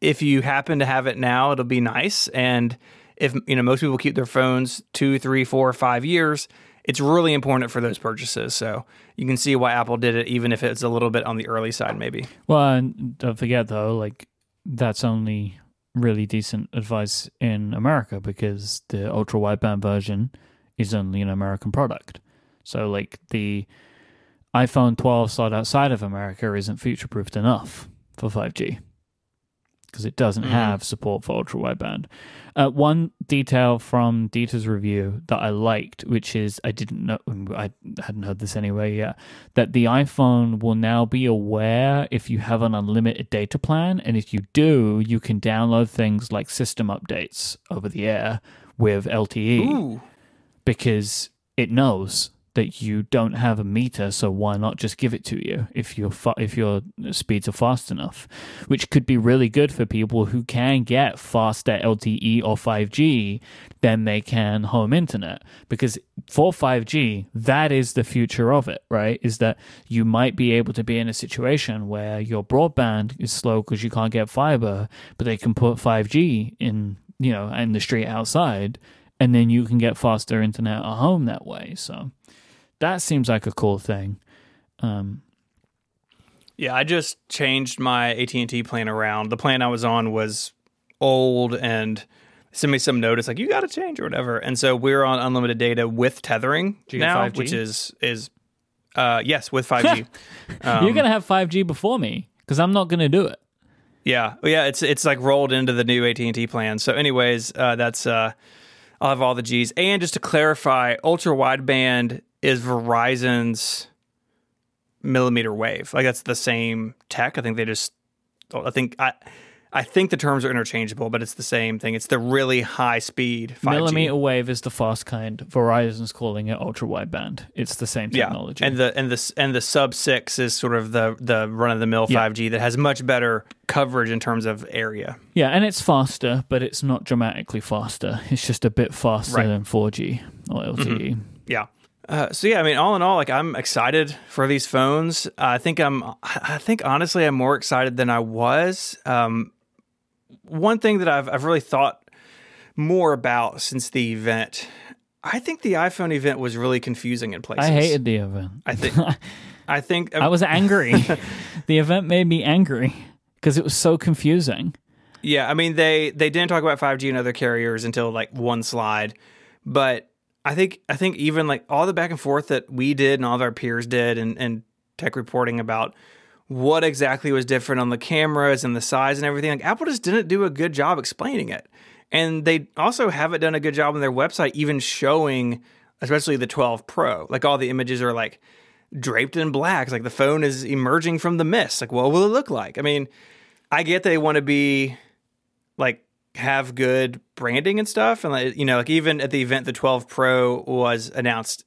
if you happen to have it now, it'll be nice. And if, you know, most people keep their phones two, three, four, five years, it's really important for those purchases. So you can see why Apple did it, even if it's a little bit on the early side, maybe. Well, and don't forget, though, like, that's only really decent advice in America because the ultra-wideband version is only an American product. So like the iPhone twelve sold outside of America isn't future-proofed enough for five G because it doesn't mm-hmm. have support for ultra-wideband. Uh, one detail from Dieter's review that I liked, which is I didn't know, I hadn't heard this anyway yet, that the iPhone will now be aware if you have an unlimited data plan, and if you do, you can download things like system updates over the air with L T E. Ooh. Because it knows that you don't have a meter, so why not just give it to you if your fa- if your speeds are fast enough, which could be really good for people who can get faster L T E or five G than they can home internet. Because for five G, that is the future of it, right? Is that you might be able to be in a situation where your broadband is slow because you can't get fiber, but they can put five G in, you know, in the street outside, and then you can get faster internet at home that way. So that seems like a cool thing. Um, yeah, I just changed my A T and T plan around. The plan I was on was old, and sent me some notice like, you got to change or whatever. And so we're on unlimited data with tethering now, five G? Which is, is uh, yes, with five G. um, You're going to have five G before me because I'm not going to do it. Yeah, yeah, it's it's like rolled into the new A T and T plan. So anyways, uh, that's... Uh, I'll have all the G's. And just to clarify, ultra wideband is Verizon's millimeter wave. Like that's the same tech. I think they just, I think I, I think the terms are interchangeable, but it's the same thing. It's the really high speed five G. Millimeter wave is the fast kind. Verizon's calling it ultra wideband. It's the same technology. Yeah. And the and the and the sub six is sort of the the run of the mill yeah. five G that has much better coverage in terms of area. Yeah, and it's faster, but it's not dramatically faster. It's just a bit faster right. than four G or L T E. Mm-hmm. Yeah. Uh, so yeah, I mean, all in all, like I'm excited for these phones. Uh, I think I'm. I think honestly, I'm more excited than I was. Um, One thing that I've I've really thought more about since the event, I think the iPhone event was really confusing in places. I hated the event. I think I think I was angry. The event made me angry because it was so confusing. Yeah, I mean they, they didn't talk about five G and other carriers until like one slide, but I think I think even like all the back and forth that we did and all of our peers did and, and tech reporting about what exactly was different on the cameras and the size and everything. Like, Apple just didn't do a good job explaining it. And they also haven't done a good job on their website even showing, especially the twelve Pro. Like, all the images are, like, draped in black. It's like the phone is emerging from the mist. Like, what will it look like? I mean, I get they want to be, like, have good branding and stuff. And, like, you know, like, even at the event, the twelve Pro was announced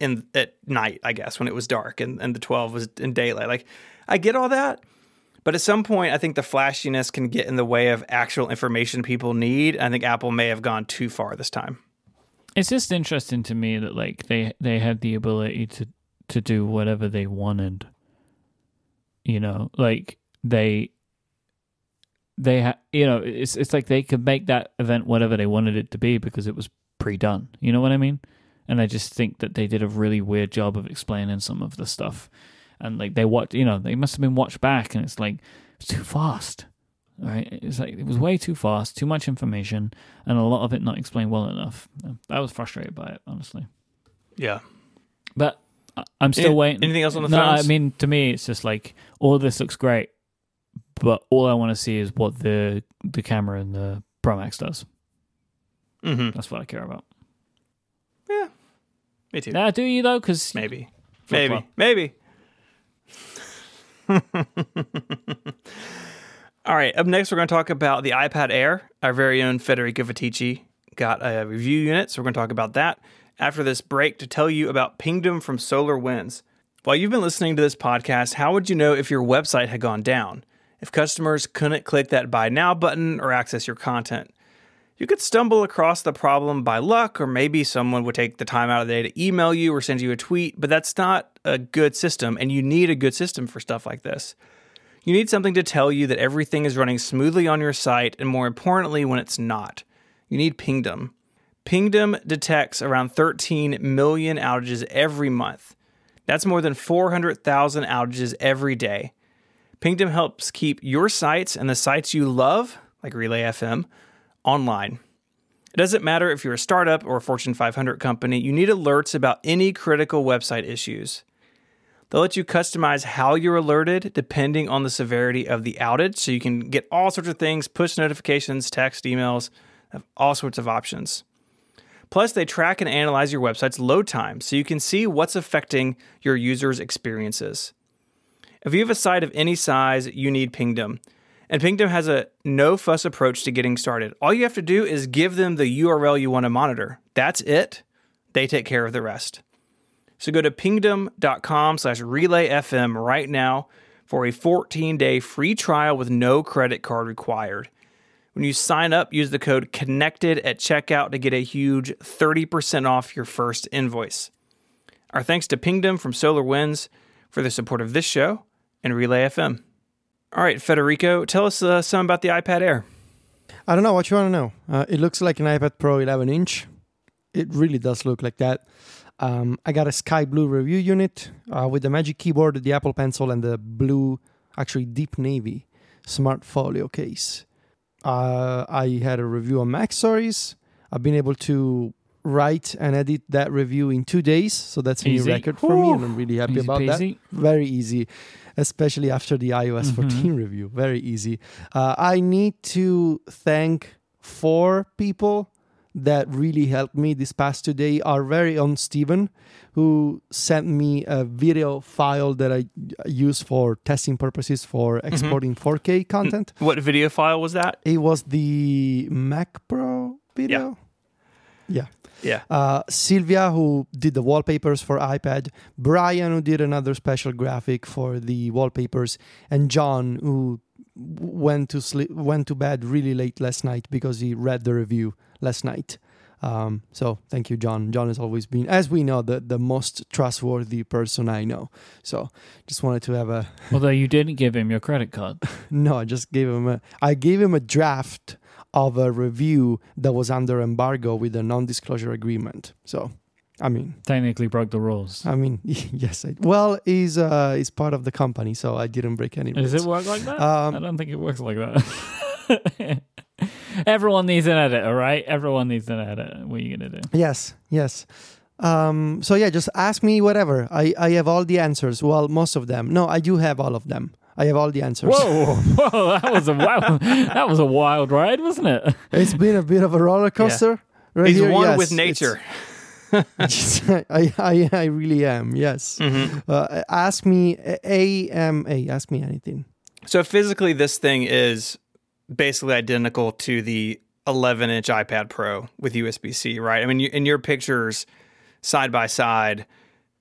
in at night, I guess, when it was dark, and, and the twelve was in daylight. Like, I get all that. But at some point, I think the flashiness can get in the way of actual information people need. I think Apple may have gone too far this time. It's just interesting to me that, like, they, they had the ability to, to do whatever they wanted. You know, like, they, they ha- you know, it's it's like they could make that event whatever they wanted it to be because it was pre-done. You know what I mean? And I just think that they did a really weird job of explaining some of the stuff. And, like, they watch, you know, they must have been watched back, and it's like, it's too fast, right? It's like, it was way too fast, too much information, and a lot of it not explained well enough. I was frustrated by it, honestly. Yeah. But I'm still Any, waiting. Anything else on the no, phones? No, I mean, to me, it's just like, all this looks great, but all I want to see is what the, the camera in the Pro Max does. Mm-hmm. That's what I care about. Yeah. Me too. Now, do you, though? Because maybe. Maybe. Far. Maybe. All right, up next we're going to talk about the iPad Air. Our very own Federico Viticci got a review unit, so we're going to talk about that after this break to tell you about Pingdom from SolarWinds. While you've been listening to this podcast, how would you know if your website had gone down? If customers couldn't click that buy now button or access your content? You could stumble across the problem by luck, or maybe someone would take the time out of the day to email you or send you a tweet, but that's not a good system, and you need a good system for stuff like this. You need something to tell you that everything is running smoothly on your site, and more importantly, when it's not. You need Pingdom. Pingdom detects around thirteen million outages every month. That's more than four hundred thousand outages every day. Pingdom helps keep your sites and the sites you love, like Relay F M, online. It doesn't matter if you're a startup or a Fortune five hundred company, you need alerts about any critical website issues. They'll let you customize how you're alerted depending on the severity of the outage, so you can get all sorts of things, push notifications, text, emails, all sorts of options. Plus, they track and analyze your website's load time, so you can see what's affecting your users' experiences. If you have a site of any size, you need Pingdom. And Pingdom has a no-fuss approach to getting started. All you have to do is give them the U R L you want to monitor. That's it. They take care of the rest. So go to pingdom.com slash relayfm right now for a fourteen-day free trial with no credit card required. When you sign up, use the code CONNECTED at checkout to get a huge thirty percent off your first invoice. Our thanks to Pingdom from SolarWinds for the support of this show and Relay F M. All right, Federico, tell us uh, something about the iPad Air. I don't know what you want to know. Uh, it looks like an iPad Pro eleven inch. It really does look like that. Um, I got a sky blue review unit uh, with the Magic Keyboard, the Apple Pencil, and the blue, actually deep navy, Smart Folio case. Uh, I had a review on Mac Stories. I've been able to write and edit that review in two days, so that's a new record for Ooh. me, and I'm really happy easy about peasy. that. Very easy. Especially after the iOS mm-hmm. fourteen review. Very easy. Uh, I need to thank four people that really helped me this past two days. Our very own Stephen, who sent me a video file that I use for testing purposes for exporting mm-hmm. four K content. What video file was that? It was the Mac Pro video. Yeah. Yeah. Yeah. Uh, Sylvia, who did the wallpapers for iPad, Brian, who did another special graphic for the wallpapers, and John, who went to sleep, went to bed really late last night because he read the review last night. Um, so thank you, John. John has always been, as we know, the, the most trustworthy person I know. So just wanted to have a... Although you didn't give him your credit card. No, I just gave him a... I gave him a draft of a review that was under embargo with a non-disclosure agreement. So, I mean... Technically broke the rules. I mean, yes. I, well, he's, uh, he's part of the company, so I didn't break any rules. Does it work like that? Um, I don't think it works like that. Everyone needs an edit, all right? Everyone needs an edit. What are you going to do? Yes, yes. Um, so yeah, just ask me whatever. I, I have all the answers. Well, most of them. No, I do have all of them. I have all the answers. Whoa, whoa! That was a wild, that was a wild ride, wasn't it? It's been a bit of a roller coaster. Yeah. Right. He's here, one yes, with nature. I, I I really am. Yes. Mm-hmm. Uh, ask me a m a. Ask me anything. So physically, this thing is basically identical to the eleven-inch iPad Pro with U S B-C, right? I mean, you, in your pictures, side by side,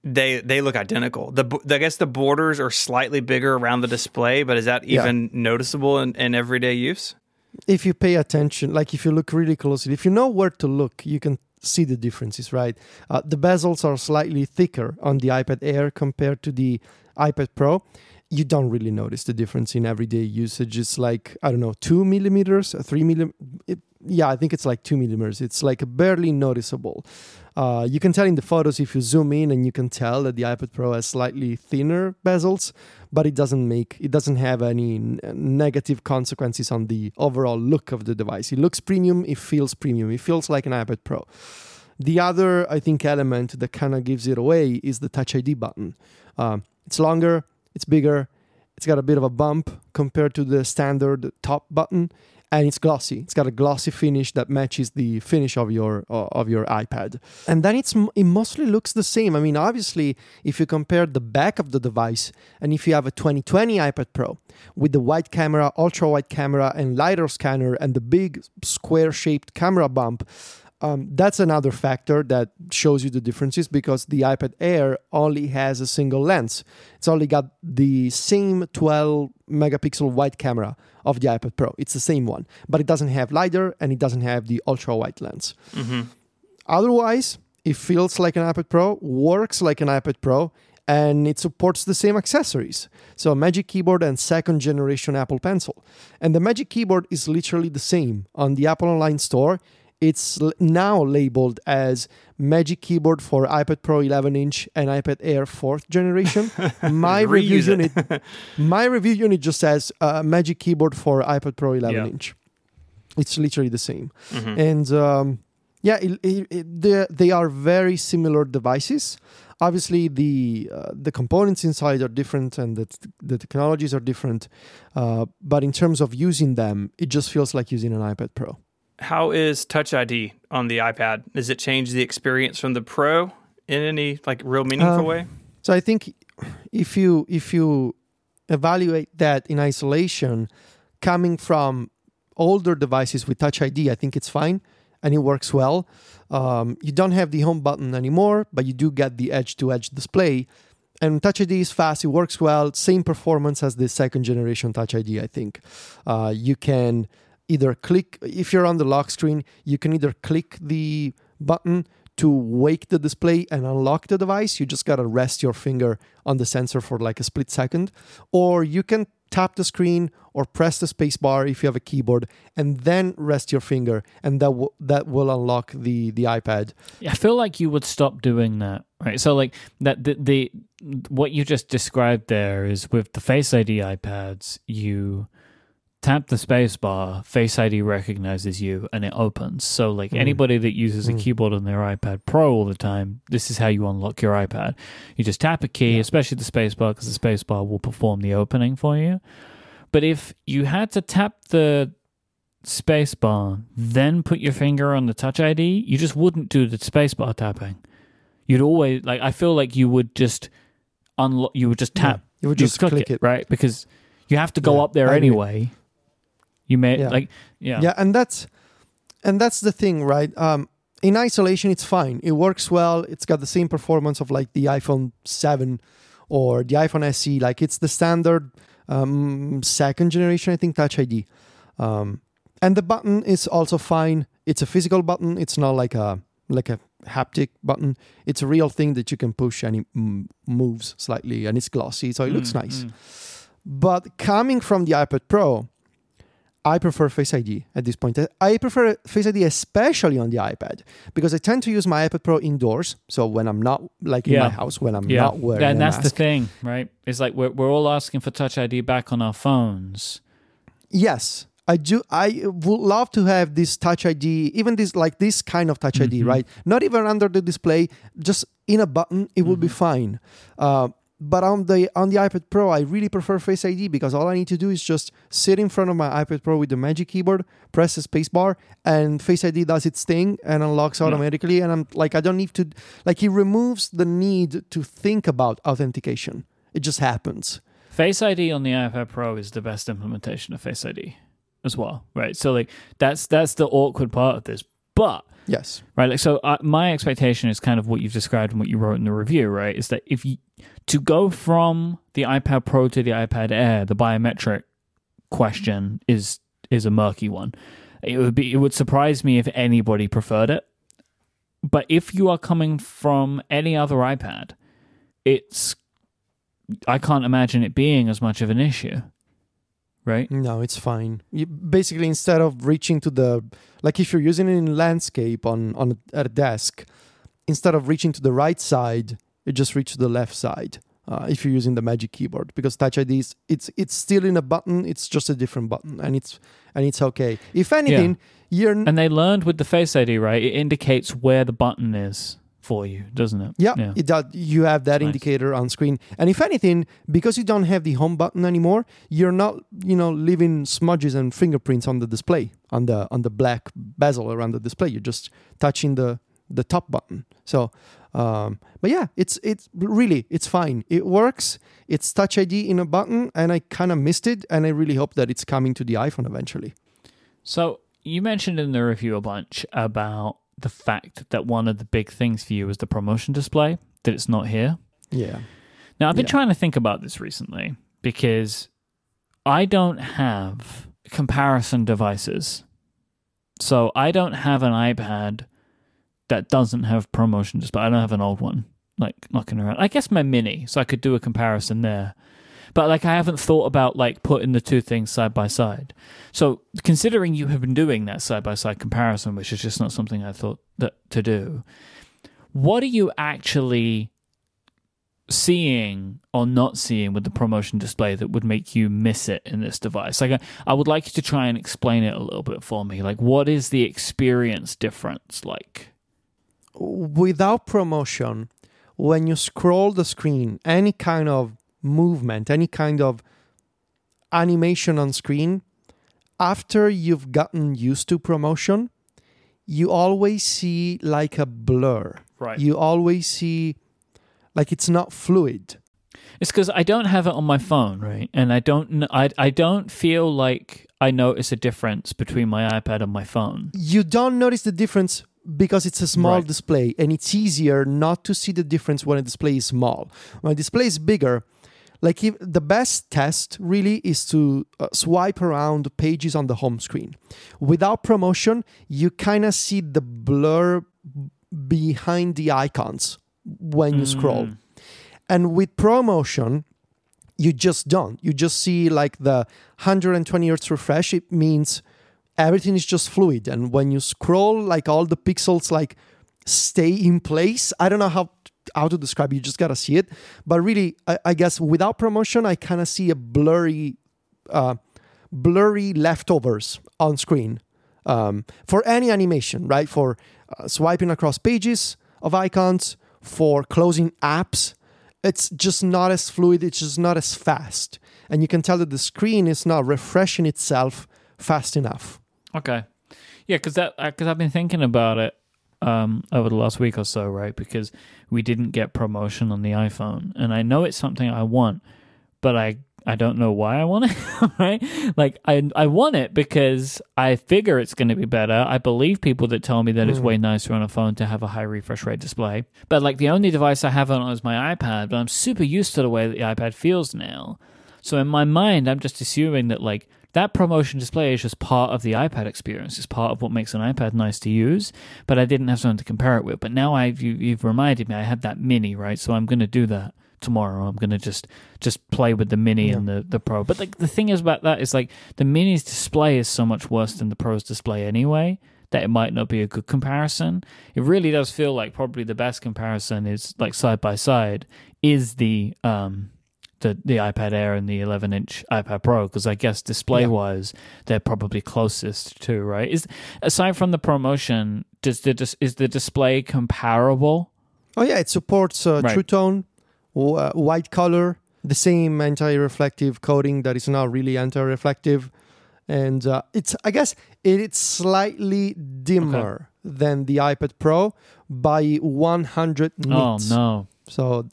they they look identical. The, I guess the borders are slightly bigger around the display, but is that even yeah. noticeable in, in everyday use? If you pay attention, like if you look really closely, if you know where to look, you can see the differences, right? Uh, the bezels are slightly thicker on the iPad Air compared to the iPad Pro. You don't really notice the difference in everyday usage. It's like, I don't know, two millimeters, three millimeters. Yeah, I think it's like two millimeters. It's like barely noticeable. Uh, you can tell in the photos if you zoom in, and you can tell that the iPad Pro has slightly thinner bezels, but it doesn't make, it doesn't have any n- negative consequences on the overall look of the device. It looks premium. It feels premium. It feels like an iPad Pro. The other, I think, element that kind of gives it away is the Touch I D button. Uh, it's longer. It's bigger, it's got a bit of a bump compared to the standard top button, and it's glossy. It's got a glossy finish that matches the finish of your of your iPad. And then it's it mostly looks the same. I mean, obviously, if you compare the back of the device, and if you have a twenty twenty iPad Pro with the wide camera, ultra-wide camera, and LiDAR scanner, and the big square-shaped camera bump, Um, that's another factor that shows you the differences, because the iPad Air only has a single lens. It's only got the same twelve megapixel wide camera of the iPad Pro. It's the same one, but it doesn't have LiDAR and it doesn't have the ultra-wide lens. Mm-hmm. Otherwise, it feels like an iPad Pro, works like an iPad Pro, and it supports the same accessories. So Magic Keyboard and second generation Apple Pencil. And the Magic Keyboard is literally the same on the Apple Online Store. It's now labeled as Magic Keyboard for iPad Pro eleven-inch and iPad Air fourth generation. My review unit, my review unit just says uh, Magic Keyboard for iPad Pro eleven-inch. Yep. It's literally the same, mm-hmm. and um, yeah, it, it, it, they they are very similar devices. Obviously, the uh, the components inside are different, and the t- the technologies are different. Uh, but in terms of using them, it just feels like using an iPad Pro. How is Touch I D on the iPad? Does it change the experience from the Pro in any like real meaningful um, way? So I think if you if you evaluate that in isolation, coming from older devices with Touch I D, I think it's fine and it works well. Um, you don't have the home button anymore, but you do get the edge-to-edge display. And Touch I D is fast, it works well, same performance as the second generation Touch I D, I think. Uh, you can... Either click, if you're on the lock screen, you can either click the button to wake the display and unlock the device. You just got to rest your finger on the sensor for like a split second. Or you can tap the screen or press the space bar if you have a keyboard and then rest your finger. And that w- that will unlock the, the iPad. I feel like you would stop doing that, right? So like that the, the what you just described there is with the Face I D iPads, you... tap the space bar, Face I D recognizes you, and it opens. So, like, mm. anybody that uses a mm. keyboard on their iPad Pro all the time, this is how you unlock your iPad. You just tap a key, yeah. especially the space bar, because the space bar will perform the opening for you. But if you had to tap the space bar, then put your finger on the Touch I D, you just wouldn't do the space bar tapping. You'd always, like, I feel like you would just unlock, you would just tap. Yeah. You would just click, click it, it, right? Because you have to go yeah. up there I anyway. Mean. You may yeah. like yeah yeah and that's and that's the thing, right? Um in isolation it's fine, it works well, it's got the same performance of like the iPhone seven or the iPhone S E, like it's the standard um second generation I think Touch I D, um and the button is also fine. It's a physical button, it's not like a like a haptic button. It's a real thing that you can push and it m- moves slightly and it's glossy, so it mm, looks nice. mm. But coming from the iPad Pro, I prefer Face I D at this point. I prefer Face I D especially on the iPad because I tend to use my iPad Pro indoors. So when I'm not, like in yeah. my house, when I'm yeah. not wearing a mask. And that's the thing, right? It's like we're we're all asking for Touch I D back on our phones. Yes. I do. I would love to have this Touch I D, even this like this kind of Touch mm-hmm. I D, right? Not even under the display, just in a button, it mm-hmm. will be fine. Uh, but on the on the iPad Pro, I really prefer Face I D because all I need to do is just sit in front of my iPad Pro with the Magic Keyboard, press the space bar, and Face I D does its thing and unlocks automatically. Yeah. And I'm like, I don't need to, like, it removes the need to think about authentication. It just happens. Face I D on the iPad Pro is the best implementation of Face I D. As well, right? So like that's that's the awkward part of this, but yes, right. Like so, uh, my expectation is kind of what you've described and what you wrote in the review, right? Is that if you to go from the iPad Pro to the iPad Air, the biometric question is is a murky one. It would be it would surprise me if anybody preferred it, but if you are coming from any other iPad, it's I can't imagine it being as much of an issue. Right? No, it's fine. You basically, instead of reaching to the... Like if you're using it in landscape on, on a desk, instead of reaching to the right side, you just reach to the left side uh, if you're using the Magic Keyboard. Because Touch I D, is, it's it's still in a button. It's just a different button. And it's and it's okay. If anything, yeah. you're... N- and they learned with the Face I D, right? It indicates where the button is for you, doesn't it? Yeah, yeah. It does. You have that nice. indicator on screen. And if anything, because you don't have the home button anymore, you're not, you know, leaving smudges and fingerprints on the display, on the on the black bezel around the display. You're just touching the, the top button. So, um, but yeah, it's it's really, it's fine. It works. It's Touch I D in a button, and I kind of missed it, and I really hope that it's coming to the iPhone eventually. So you mentioned in the review a bunch about the fact that one of the big things for you is the promotion display, that it's not here. Yeah. Now, I've been yeah. trying to think about this recently because I don't have comparison devices. So I don't have an iPad that doesn't have promotion display. I don't have an old one, like, knocking around. I guess my Mini, so I could do a comparison there. But, like, I haven't thought about, like, putting the two things side by side. So, considering you have been doing that side-by-side comparison, which is just not something I thought that to do, what are you actually seeing or not seeing with the promotion display that would make you miss it in this device? Like, I, I would like you to try and explain it a little bit for me. Like, what is the experience difference like? Without promotion, when you scroll the screen, any kind of movement, any kind of animation on screen, after you've gotten used to promotion, you always see like a blur. Right. You always see like it's not fluid. It's because I don't have it on my phone, right? And I don't, I, I don't feel like I notice a difference between my iPad and my phone. You don't notice the difference because it's a small right. display, and it's easier not to see the difference when a display is small. When a display is bigger, Like if, the best test really is to uh, swipe around pages on the home screen. Without promotion, you kind of see the blur b- behind the icons when mm. you scroll. And with promotion, you just don't. You just see like the one hundred twenty hertz refresh. It means everything is just fluid. And when you scroll, like all the pixels like stay in place. I don't know how... how to describe, you just gotta see it. But really, I, I guess without promotion, I kind of see a blurry, uh, blurry leftovers on screen um, for any animation, right? For uh, swiping across pages of icons, for closing apps. It's just not as fluid, it's just not as fast. And you can tell that the screen is not refreshing itself fast enough. Okay. Yeah, because that, because I've been thinking about it Um, over the last week or so, right? Because we didn't get promotion on the iPhone. And I know it's something I want, but I, I don't know why I want it, right? Like, I I want it because I figure it's going to be better. I believe people that tell me that mm. it's way nicer on a phone to have a high refresh rate display. But, like, the only device I have on is my iPad, but I'm super used to the way that the iPad feels now. So in my mind, I'm just assuming that, like, that promotion display is just part of the iPad experience. It's part of what makes an iPad nice to use, but I didn't have something to compare it with. But now I've, you, you've reminded me I had that Mini, right? So I'm going to do that tomorrow. I'm going to just just play with the Mini yeah. and the, the Pro. But like the thing is about that is like the Mini's display is so much worse than the Pro's display anyway that it might not be a good comparison. It really does feel like probably the best comparison is like side by side is the um, the, the iPad Air and the eleven-inch iPad Pro, because I guess display-wise, yeah. they're probably closest to, right? Is aside from the promotion, does the is the display comparable? Oh, yeah, it supports uh, right. True Tone, uh, white color, the same anti-reflective coating that is not really anti-reflective. And uh, it's I guess it, it's slightly dimmer okay. than the iPad Pro by one hundred nits. Oh, no. So...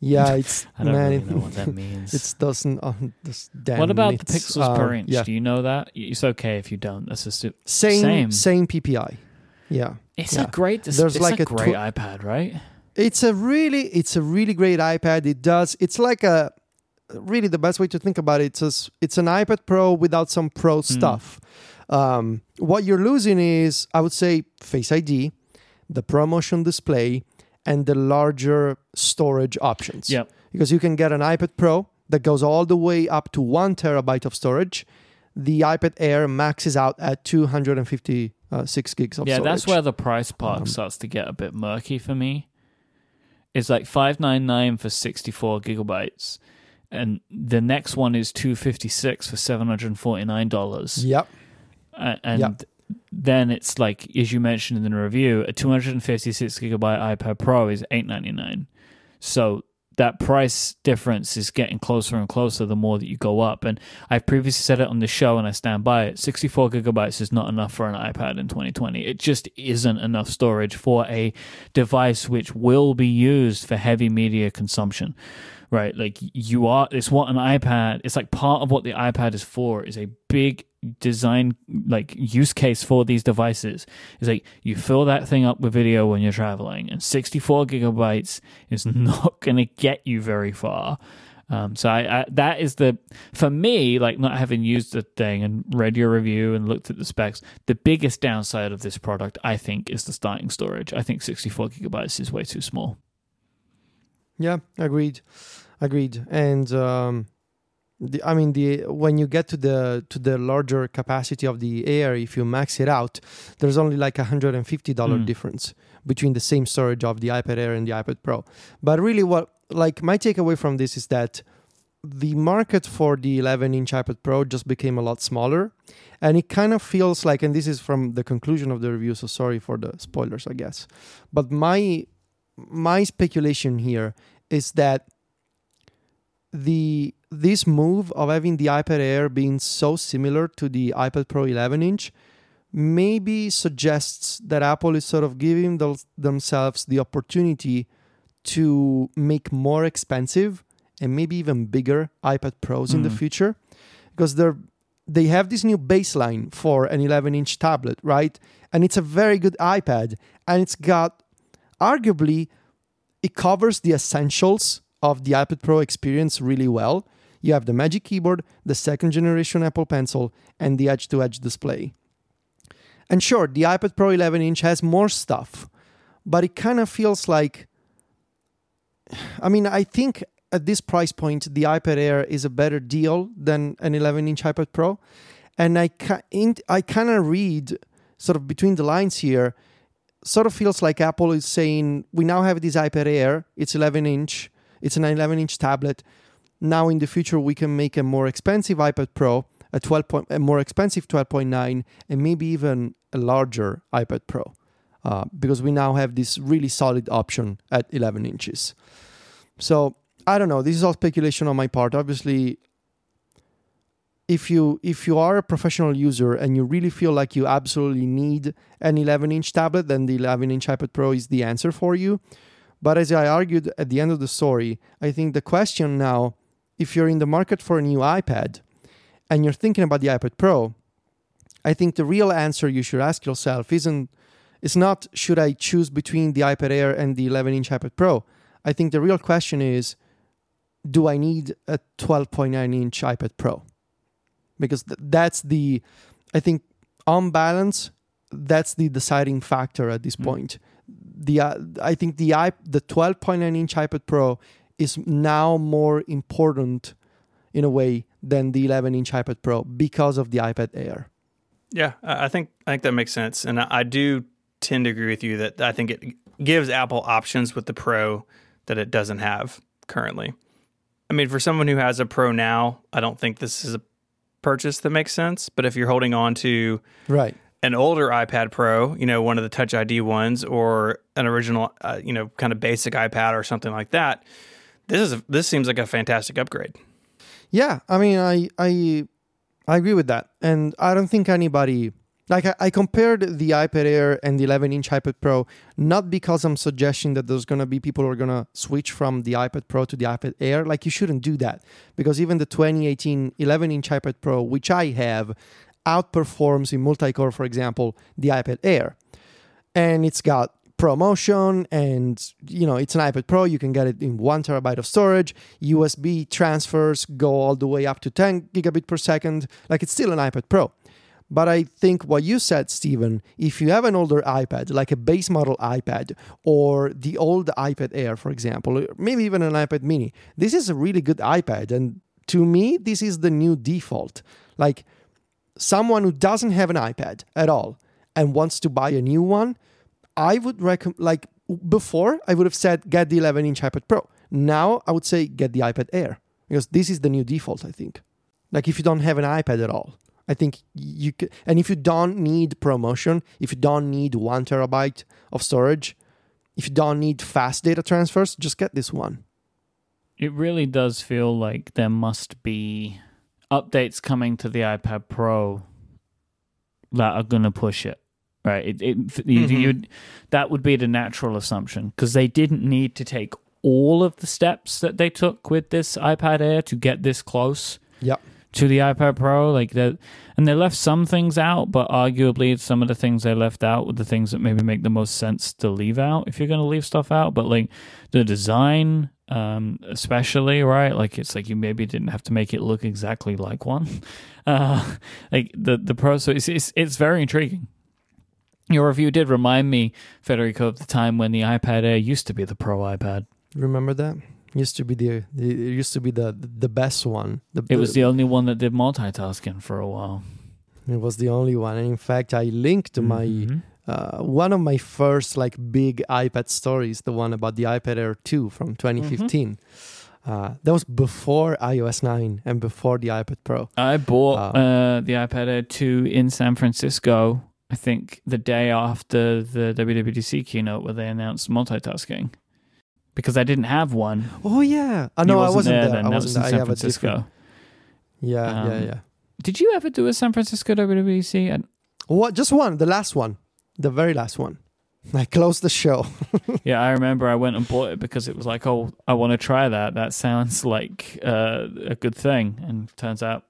Yeah, it's I don't man, really know what that means. It doesn't. Uh, this damn what about nits. The pixels uh, per inch? Yeah. Do you know that? It's okay if you don't. That's just same, same, same P P I. Yeah, it's yeah. a great. Dis- There's it's like a great tw- iPad, right? It's a really, it's a really great iPad. It does. It's like a really the best way to think about it. It's a, it's an iPad Pro without some pro mm. stuff. Um, what you're losing is, I would say, Face I D, the ProMotion display, and the larger storage options. Yep. Because you can get an iPad Pro that goes all the way up to one terabyte of storage. The iPad Air maxes out at two hundred fifty-six gigs of yeah, storage. Yeah, that's where the price part um, starts to get a bit murky for me. It's like five hundred ninety-nine dollars for sixty-four gigabytes. And the next one is two hundred fifty-six dollars for seven hundred forty-nine dollars. Yep. Uh, and... Yep. Then it's like, as you mentioned in the review, a two hundred fifty-six gigabyte iPad Pro is eight hundred ninety-nine dollars. So that price difference is getting closer and closer the more that you go up. And I've previously said it on the show, and I stand by it. sixty-four gigabytes is not enough for an iPad in twenty twenty. It just isn't enough storage for a device which will be used for heavy media consumption. Right? Like you are, it's what an iPad, it's like part of what the iPad is for is a big design, like use case for these devices. It's like you fill that thing up with video when you're traveling, and sixty-four gigabytes is not going to get you very far. Um, so I, I, that is the, for me, like not having used the thing and read your review and looked at the specs, the biggest downside of this product, I think, is the starting storage. I think sixty-four gigabytes is way too small. Yeah, agreed, agreed. And um, the, I mean, the when you get to the to the larger capacity of the Air, if you max it out, there's only like a hundred and fifty dollar mm. difference between the same storage of the iPad Air and the iPad Pro. But really, what like my takeaway from this is that the market for the eleven-inch iPad Pro just became a lot smaller, and it kind of feels like, and this is from the conclusion of the review, so sorry for the spoilers, I guess. But my My speculation here is that the this move of having the iPad Air being so similar to the iPad Pro eleven-inch maybe suggests that Apple is sort of giving those, themselves the opportunity to make more expensive and maybe even bigger iPad Pros mm. in the future, because they're they have this new baseline for an eleven-inch tablet, right? And it's a very good iPad, and it's got arguably, it covers the essentials of the iPad Pro experience really well. You have the Magic Keyboard, the second generation Apple Pencil, and the edge-to-edge display. And sure, the iPad Pro eleven-inch has more stuff, but it kind of feels like... I mean, I think at this price point, the iPad Air is a better deal than an eleven-inch iPad Pro. And I, I kind of read, sort of between the lines here, sort of feels like Apple is saying, we now have this iPad Air, it's eleven-inch, it's an eleven-inch tablet. Now in the future, we can make a more expensive iPad Pro, a twelve point, a more expensive twelve point nine, and maybe even a larger iPad Pro, uh, because we now have this really solid option at eleven inches. So, I don't know, this is all speculation on my part. Obviously, If you if you are a professional user and you really feel like you absolutely need an eleven-inch tablet, then the eleven-inch iPad Pro is the answer for you. But as I argued at the end of the story, I think the question now, if you're in the market for a new iPad and you're thinking about the iPad Pro, I think the real answer you should ask yourself isn't it's not should I choose between the iPad Air and the eleven-inch iPad Pro. I think the real question is, do I need a twelve point nine inch iPad Pro? Because that's the, I think, on balance, that's the deciding factor at this mm-hmm. point. The uh, I think the I, the twelve point nine inch iPad Pro is now more important, in a way, than the eleven-inch iPad Pro because of the iPad Air. Yeah, I think I think that makes sense, and I do tend to agree with you that I think it gives Apple options with the Pro that it doesn't have currently. I mean, for someone who has a Pro now, I don't think this is a purchase that makes sense. But if you're holding on to right. an older iPad Pro, you know, one of the Touch I D ones, or an original, uh, you know, kind of basic iPad or something like that, this is a, this seems like a fantastic upgrade. Yeah, I mean, I I I agree with that, and I don't think anybody. Like, I compared the iPad Air and the eleven-inch iPad Pro, not because I'm suggesting that there's going to be people who are going to switch from the iPad Pro to the iPad Air. Like, you shouldn't do that, because even the twenty eighteen eleven-inch iPad Pro, which I have, outperforms in multi-core, for example, the iPad Air. And it's got ProMotion, and, you know, it's an iPad Pro. You can get it in one terabyte of storage. U S B transfers go all the way up to ten gigabit per second. Like, it's still an iPad Pro. But I think what you said, Stephen, if you have an older iPad, like a base model iPad or the old iPad Air, for example, maybe even an iPad mini, this is a really good iPad. And to me, this is the new default. Like, someone who doesn't have an iPad at all and wants to buy a new one, I would recommend, like before, I would have said, get the eleven-inch iPad Pro. Now, I would say, get the iPad Air, because this is the new default, I think. Like, if you don't have an iPad at all. I think you can, and if you don't need ProMotion, if you don't need one terabyte of storage, if you don't need fast data transfers, just get this one. It really does feel like there must be updates coming to the iPad Pro that are going to push it, right? It, it mm-hmm. you, that would be the natural assumption, because they didn't need to take all of the steps that they took with this iPad Air to get this close. Yep. To the iPad Pro, like that, and they left some things out, but arguably some of the things they left out were the things that maybe make the most sense to leave out if you're going to leave stuff out. But like the design, um, especially, right? Like, it's like you maybe didn't have to make it look exactly like one. Uh, like the the Pro, so it's, it's it's very intriguing. Your review did remind me, Federico, of the time when the iPad Air used to be the Pro iPad. Remember that? Used to be the, the it used to be the the best one. The, it was the only one that did multitasking for a while. It was the only one, and in fact, I linked mm-hmm. my uh, one of my first like big iPad stories, the one about the iPad Air two from twenty fifteen. Mm-hmm. Uh, that was before iOS nine and before the iPad Pro. I bought um, uh, the iPad Air two in San Francisco. I think the day after the W W D C keynote where they announced multitasking. Because I didn't have one. Oh, yeah. Oh, no, wasn't I wasn't there. there. I was in San I Francisco. Yeah, um, yeah, yeah. Did you ever do a San Francisco W W D C? And- what? Just one. The last one. The very last one. I closed the show. Yeah, I remember I went and bought it because it was like, oh, I want to try that. That sounds like uh, a good thing. And turns out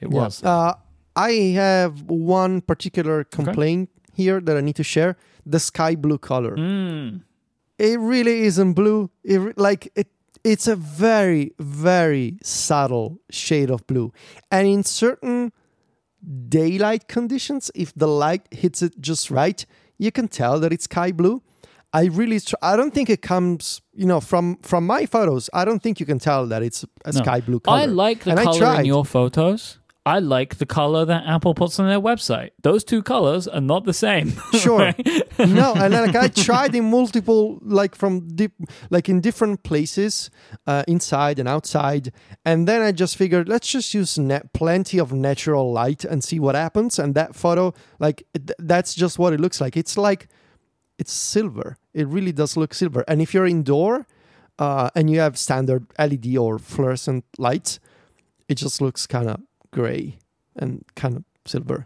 it was. Yeah. Uh, I have one particular complaint okay. here that I need to share. The sky blue color. Mm. It really isn't blue. It, like it, it's a very, very subtle shade of blue. And in certain daylight conditions, if the light hits it just right, you can tell that it's sky blue. I really, tr- I don't think it comes, you know, from, from my photos. I don't think you can tell that it's a no. sky blue color. I like the and color in your photos. I like the color that Apple puts on their website. Those two colors are not the same. Sure. Right? No, and like I tried in multiple, like from deep, like in different places, uh, inside and outside. And then I just figured, let's just use net, plenty of natural light and see what happens. And that photo, like th- that's just what it looks like. It's like, it's silver. It really does look silver. And if you're indoor uh, and you have standard L E D or fluorescent lights, it just looks kind of gray and kind of silver.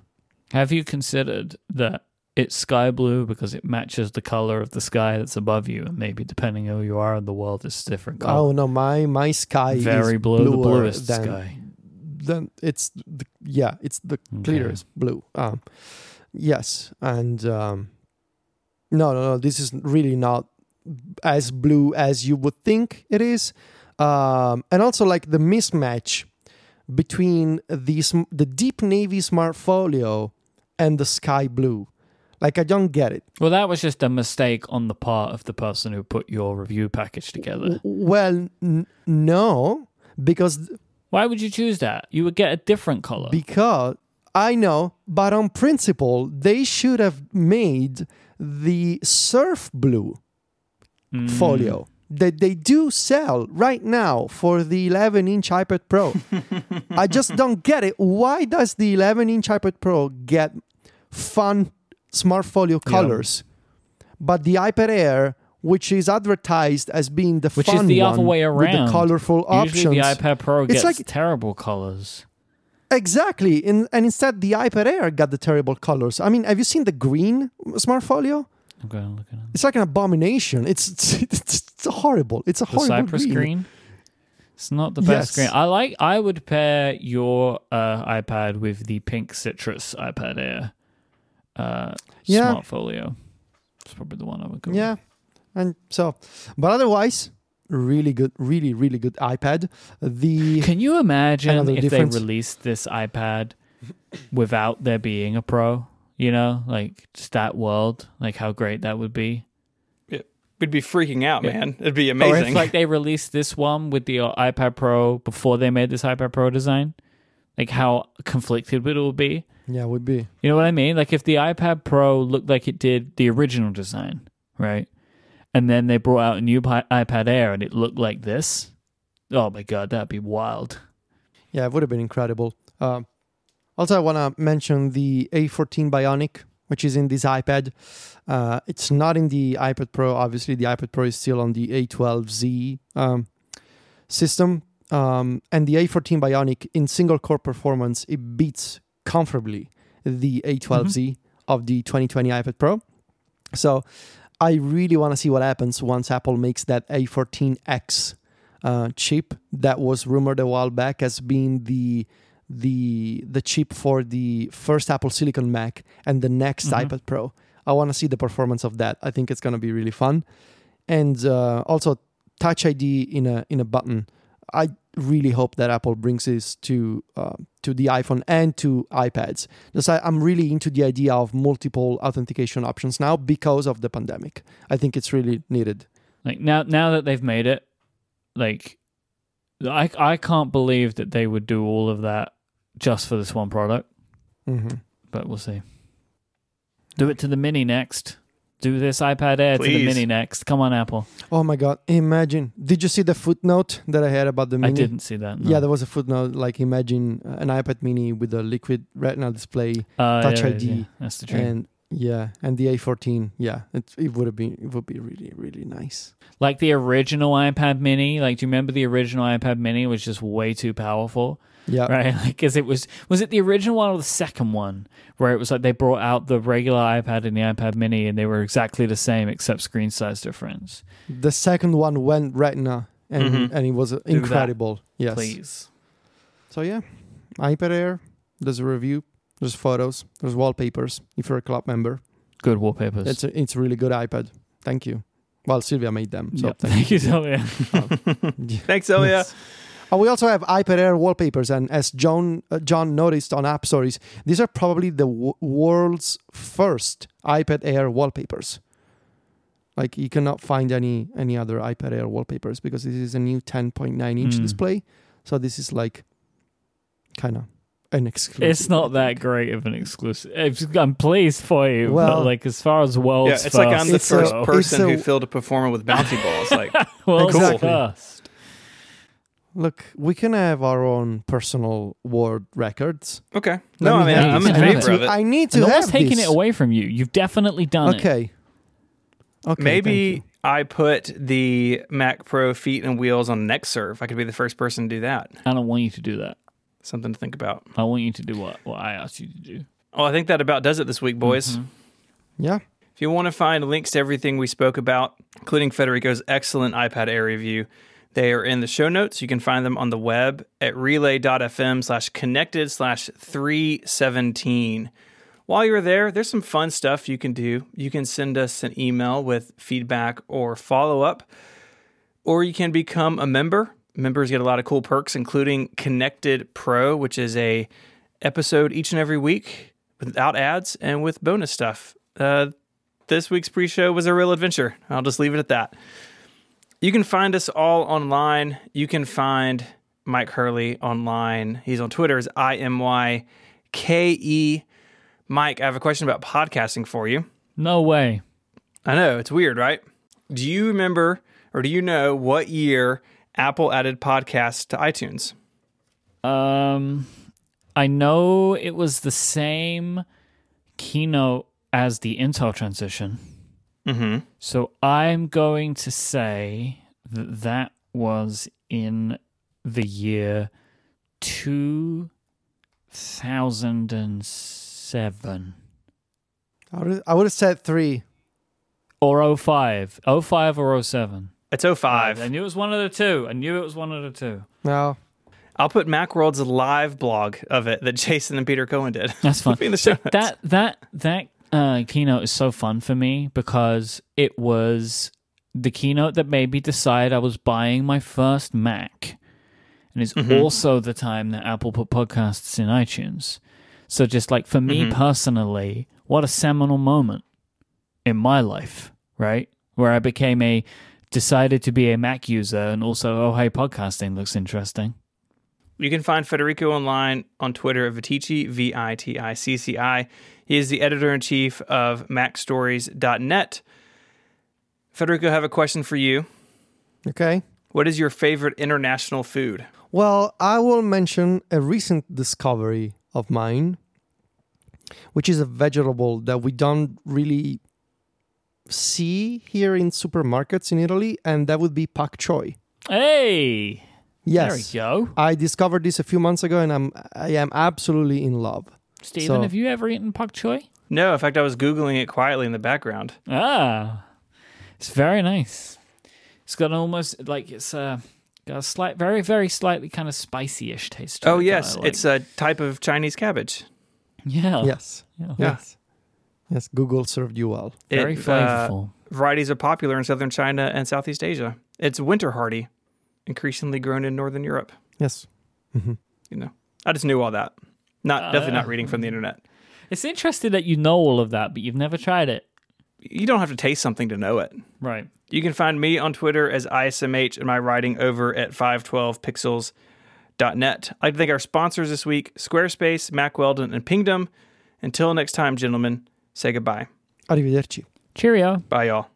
Have you considered that it's sky blue because it matches the color of the sky that's above you, and maybe depending on who you are in the world, it's a different color? Oh no, my my sky very is blue, the bluest than, sky. Then it's the, yeah, it's the clearest okay. blue. Um, yes, and um, no, no, no, this is really not as blue as you would think it is, um, and also like the mismatch between the, the deep navy Smart Folio and the sky blue. Like, I don't get it. Well, that was just a mistake on the part of the person who put your review package together. Well, n- no, because... Why would you choose that? You would get a different color. Because, I know, but on principle, they should have made the surf blue mm. folio. that they do sell right now for the eleven-inch iPad Pro. I just don't get it. Why does the eleven-inch iPad Pro get fun Smartfolio colors, yeah. but the iPad Air, which is advertised as being the which fun is the one other way around. With the colorful usually options, the iPad Pro it's gets like, terrible colors. Exactly, and, and instead the iPad Air got the terrible colors. I mean, have you seen the green Smartfolio? I'm going to look at it. It's like an abomination. It's it's, it's, it's horrible. It's a the horrible Cypress green. green. It's not the best yes. green. I like. I would pair your uh, iPad with the pink citrus iPad Air. Uh, yeah. Smartfolio. It's probably the one I would go yeah. with. Yeah. And so, but otherwise, really good, really, really good iPad. The Can you imagine if difference. they released this iPad without there being a Pro? You know, like just that world, like how great that would be. It would be freaking out, yeah. man. It'd be amazing. Or if like they released this one with the iPad Pro before they made this iPad Pro design, like how conflicted it would be. Yeah, it would be. You know what I mean? Like if the iPad Pro looked like it did the original design, right? And then they brought out a new iPad Air and it looked like this. Oh my God, that'd be wild. Yeah, it would have been incredible. Um, also, I want to mention the A fourteen Bionic, which is in this iPad. Uh, it's not in the iPad Pro. Obviously, the iPad Pro is still on the A twelve Z um, system. Um, and the A fourteen Bionic in single-core performance, it beats comfortably the A twelve Z mm-hmm. of the twenty twenty iPad Pro. So I really want to see what happens once Apple makes that A fourteen X uh, chip that was rumored a while back as being the the the chip for the first Apple Silicon Mac and the next mm-hmm. iPad Pro. I want to see the performance of that. I think it's going to be really fun. And uh, also Touch I D in a in a button. I really hope that Apple brings this to uh, to the iPhone and to iPads. Just I, I'm really into the idea of multiple authentication options now because of the pandemic. I think it's really needed. Like now, now that they've made it, like I I can't believe that they would do all of that just for this one product. Mm-hmm. But we'll see. Do it to the Mini next. Do this iPad Air Please. to the Mini next. Come on, Apple. Oh, my God. Imagine. Did you see the footnote that I had about the Mini? I didn't see that. No. Yeah, there was a footnote. Like, imagine an iPad Mini with a liquid retina display, uh, Touch yeah, I D. Yeah. That's the dream. And, yeah, and the A fourteen. Yeah, it, it would have been, it would be really, really nice. Like the original iPad Mini. Like, do you remember the original iPad Mini was just way too powerful? Yeah. Right? Like, because it was, was it the original one or the second one where it was like they brought out the regular iPad and the iPad Mini and they were exactly the same except screen size difference? The second one went Retina and, mm-hmm. and it was incredible. Do that, yes. Please. So, yeah, iPad Air, there's a review, there's photos, there's wallpapers if you're a club member. Good wallpapers. It's a, it's a really good iPad. Thank you. Well, Sylvia made them. So yep. thank, thank you, Sylvia. oh. Thanks, Sylvia. Yes. And we also have iPad Air wallpapers, and as John uh, John noticed on App Stories, these are probably the w- world's first iPad Air wallpapers. Like, you cannot find any any other iPad Air wallpapers because this is a new ten point nine inch mm. display. So this is like kind of an exclusive. It's not that great of an exclusive. I'm pleased for you, well, but like as far as world's yeah, it's first, like I'm the first a, person a, who filled a Performa with bouncy balls. Like, well, cool. Exactly. First. Look, we can have our own personal word records. Okay. No, I mean, I'm in favor of it. I need to have this. No one's taking it away from you. You've definitely done it. Okay. Okay. Maybe I put the Mac Pro feet and wheels on NextServe. I could be the first person to do that. I don't want you to do that. Something to think about. I want you to do what, what I asked you to do. Well, I think that about does it this week, boys. Mm-hmm. Yeah. If you want to find links to everything we spoke about, including Federico's excellent iPad Air review, they are in the show notes. You can find them on the web at relay.fm slash connected slash 317. While you're there, there's some fun stuff you can do. You can send us an email with feedback or follow-up, or you can become a member. Members get a lot of cool perks, including Connected Pro, which is a episode each and every week without ads and with bonus stuff. Uh, this week's pre-show was a real adventure. I'll just leave it at that. You can find us all online. You can find Mike Hurley online. He's on Twitter as I M Y K E. Mike, I have a question about podcasting for you. No way. I know. It's weird, right? do you remember or do you know what year Apple added podcasts to iTunes? Um, I know it was the same keynote as the Intel transition. Mm-hmm. So I'm going to say that that was in the year two thousand seven. I would have said three. Or oh five. oh five or oh seven. It's oh five. I knew it was one of the two. I knew it was one of the two. No. I'll put Macworld's live blog of it that Jason and Peter Cohen did. That's fun. In the show notes. That that that uh, keynote is so fun for me because it was the keynote that made me decide I was buying my first Mac. And it's mm-hmm. also the time that Apple put podcasts in iTunes. So just like for me mm-hmm. personally, what a seminal moment in my life, right? Where I became a, decided to be a Mac user and also, oh, hey, podcasting looks interesting. You can find Federico online on Twitter at Viticci, V I T I C C I. He is the editor-in-chief of mac stories dot net. Federico, I have a question for you. Okay. What is your favorite international food? Well, I will mention a recent discovery of mine, which is a vegetable that we don't really see here in supermarkets in Italy, and that would be pak choy. Hey! Yes. There we go. I discovered this a few months ago, and I'm, I am absolutely in love. Stephen, so, have you ever eaten pak choy? No. In fact, I was Googling it quietly in the background. Ah. It's very nice. It's got an almost, like, it's a, got a slight, very, very slightly kind of spicy-ish taste to it. Oh, yes. Like. It's a type of Chinese cabbage. Yeah. Yes. Yeah. Yes. Yes, Google served you well. Very it, flavorful. Uh, varieties are popular in southern China and Southeast Asia. It's winter hardy, increasingly grown in northern Europe. Yes. Mm-hmm. You know, I just knew all that. Not uh, definitely not reading from the internet. It's interesting that you know all of that, but you've never tried it. You don't have to taste something to know it. Right. You can find me on Twitter as I S M H and my writing over at five twelve pixels dot net. I'd like to thank our sponsors this week, Squarespace, Mac Weldon, and Pingdom. Until next time, gentlemen, say goodbye. Arrivederci. Cheerio. Bye, y'all.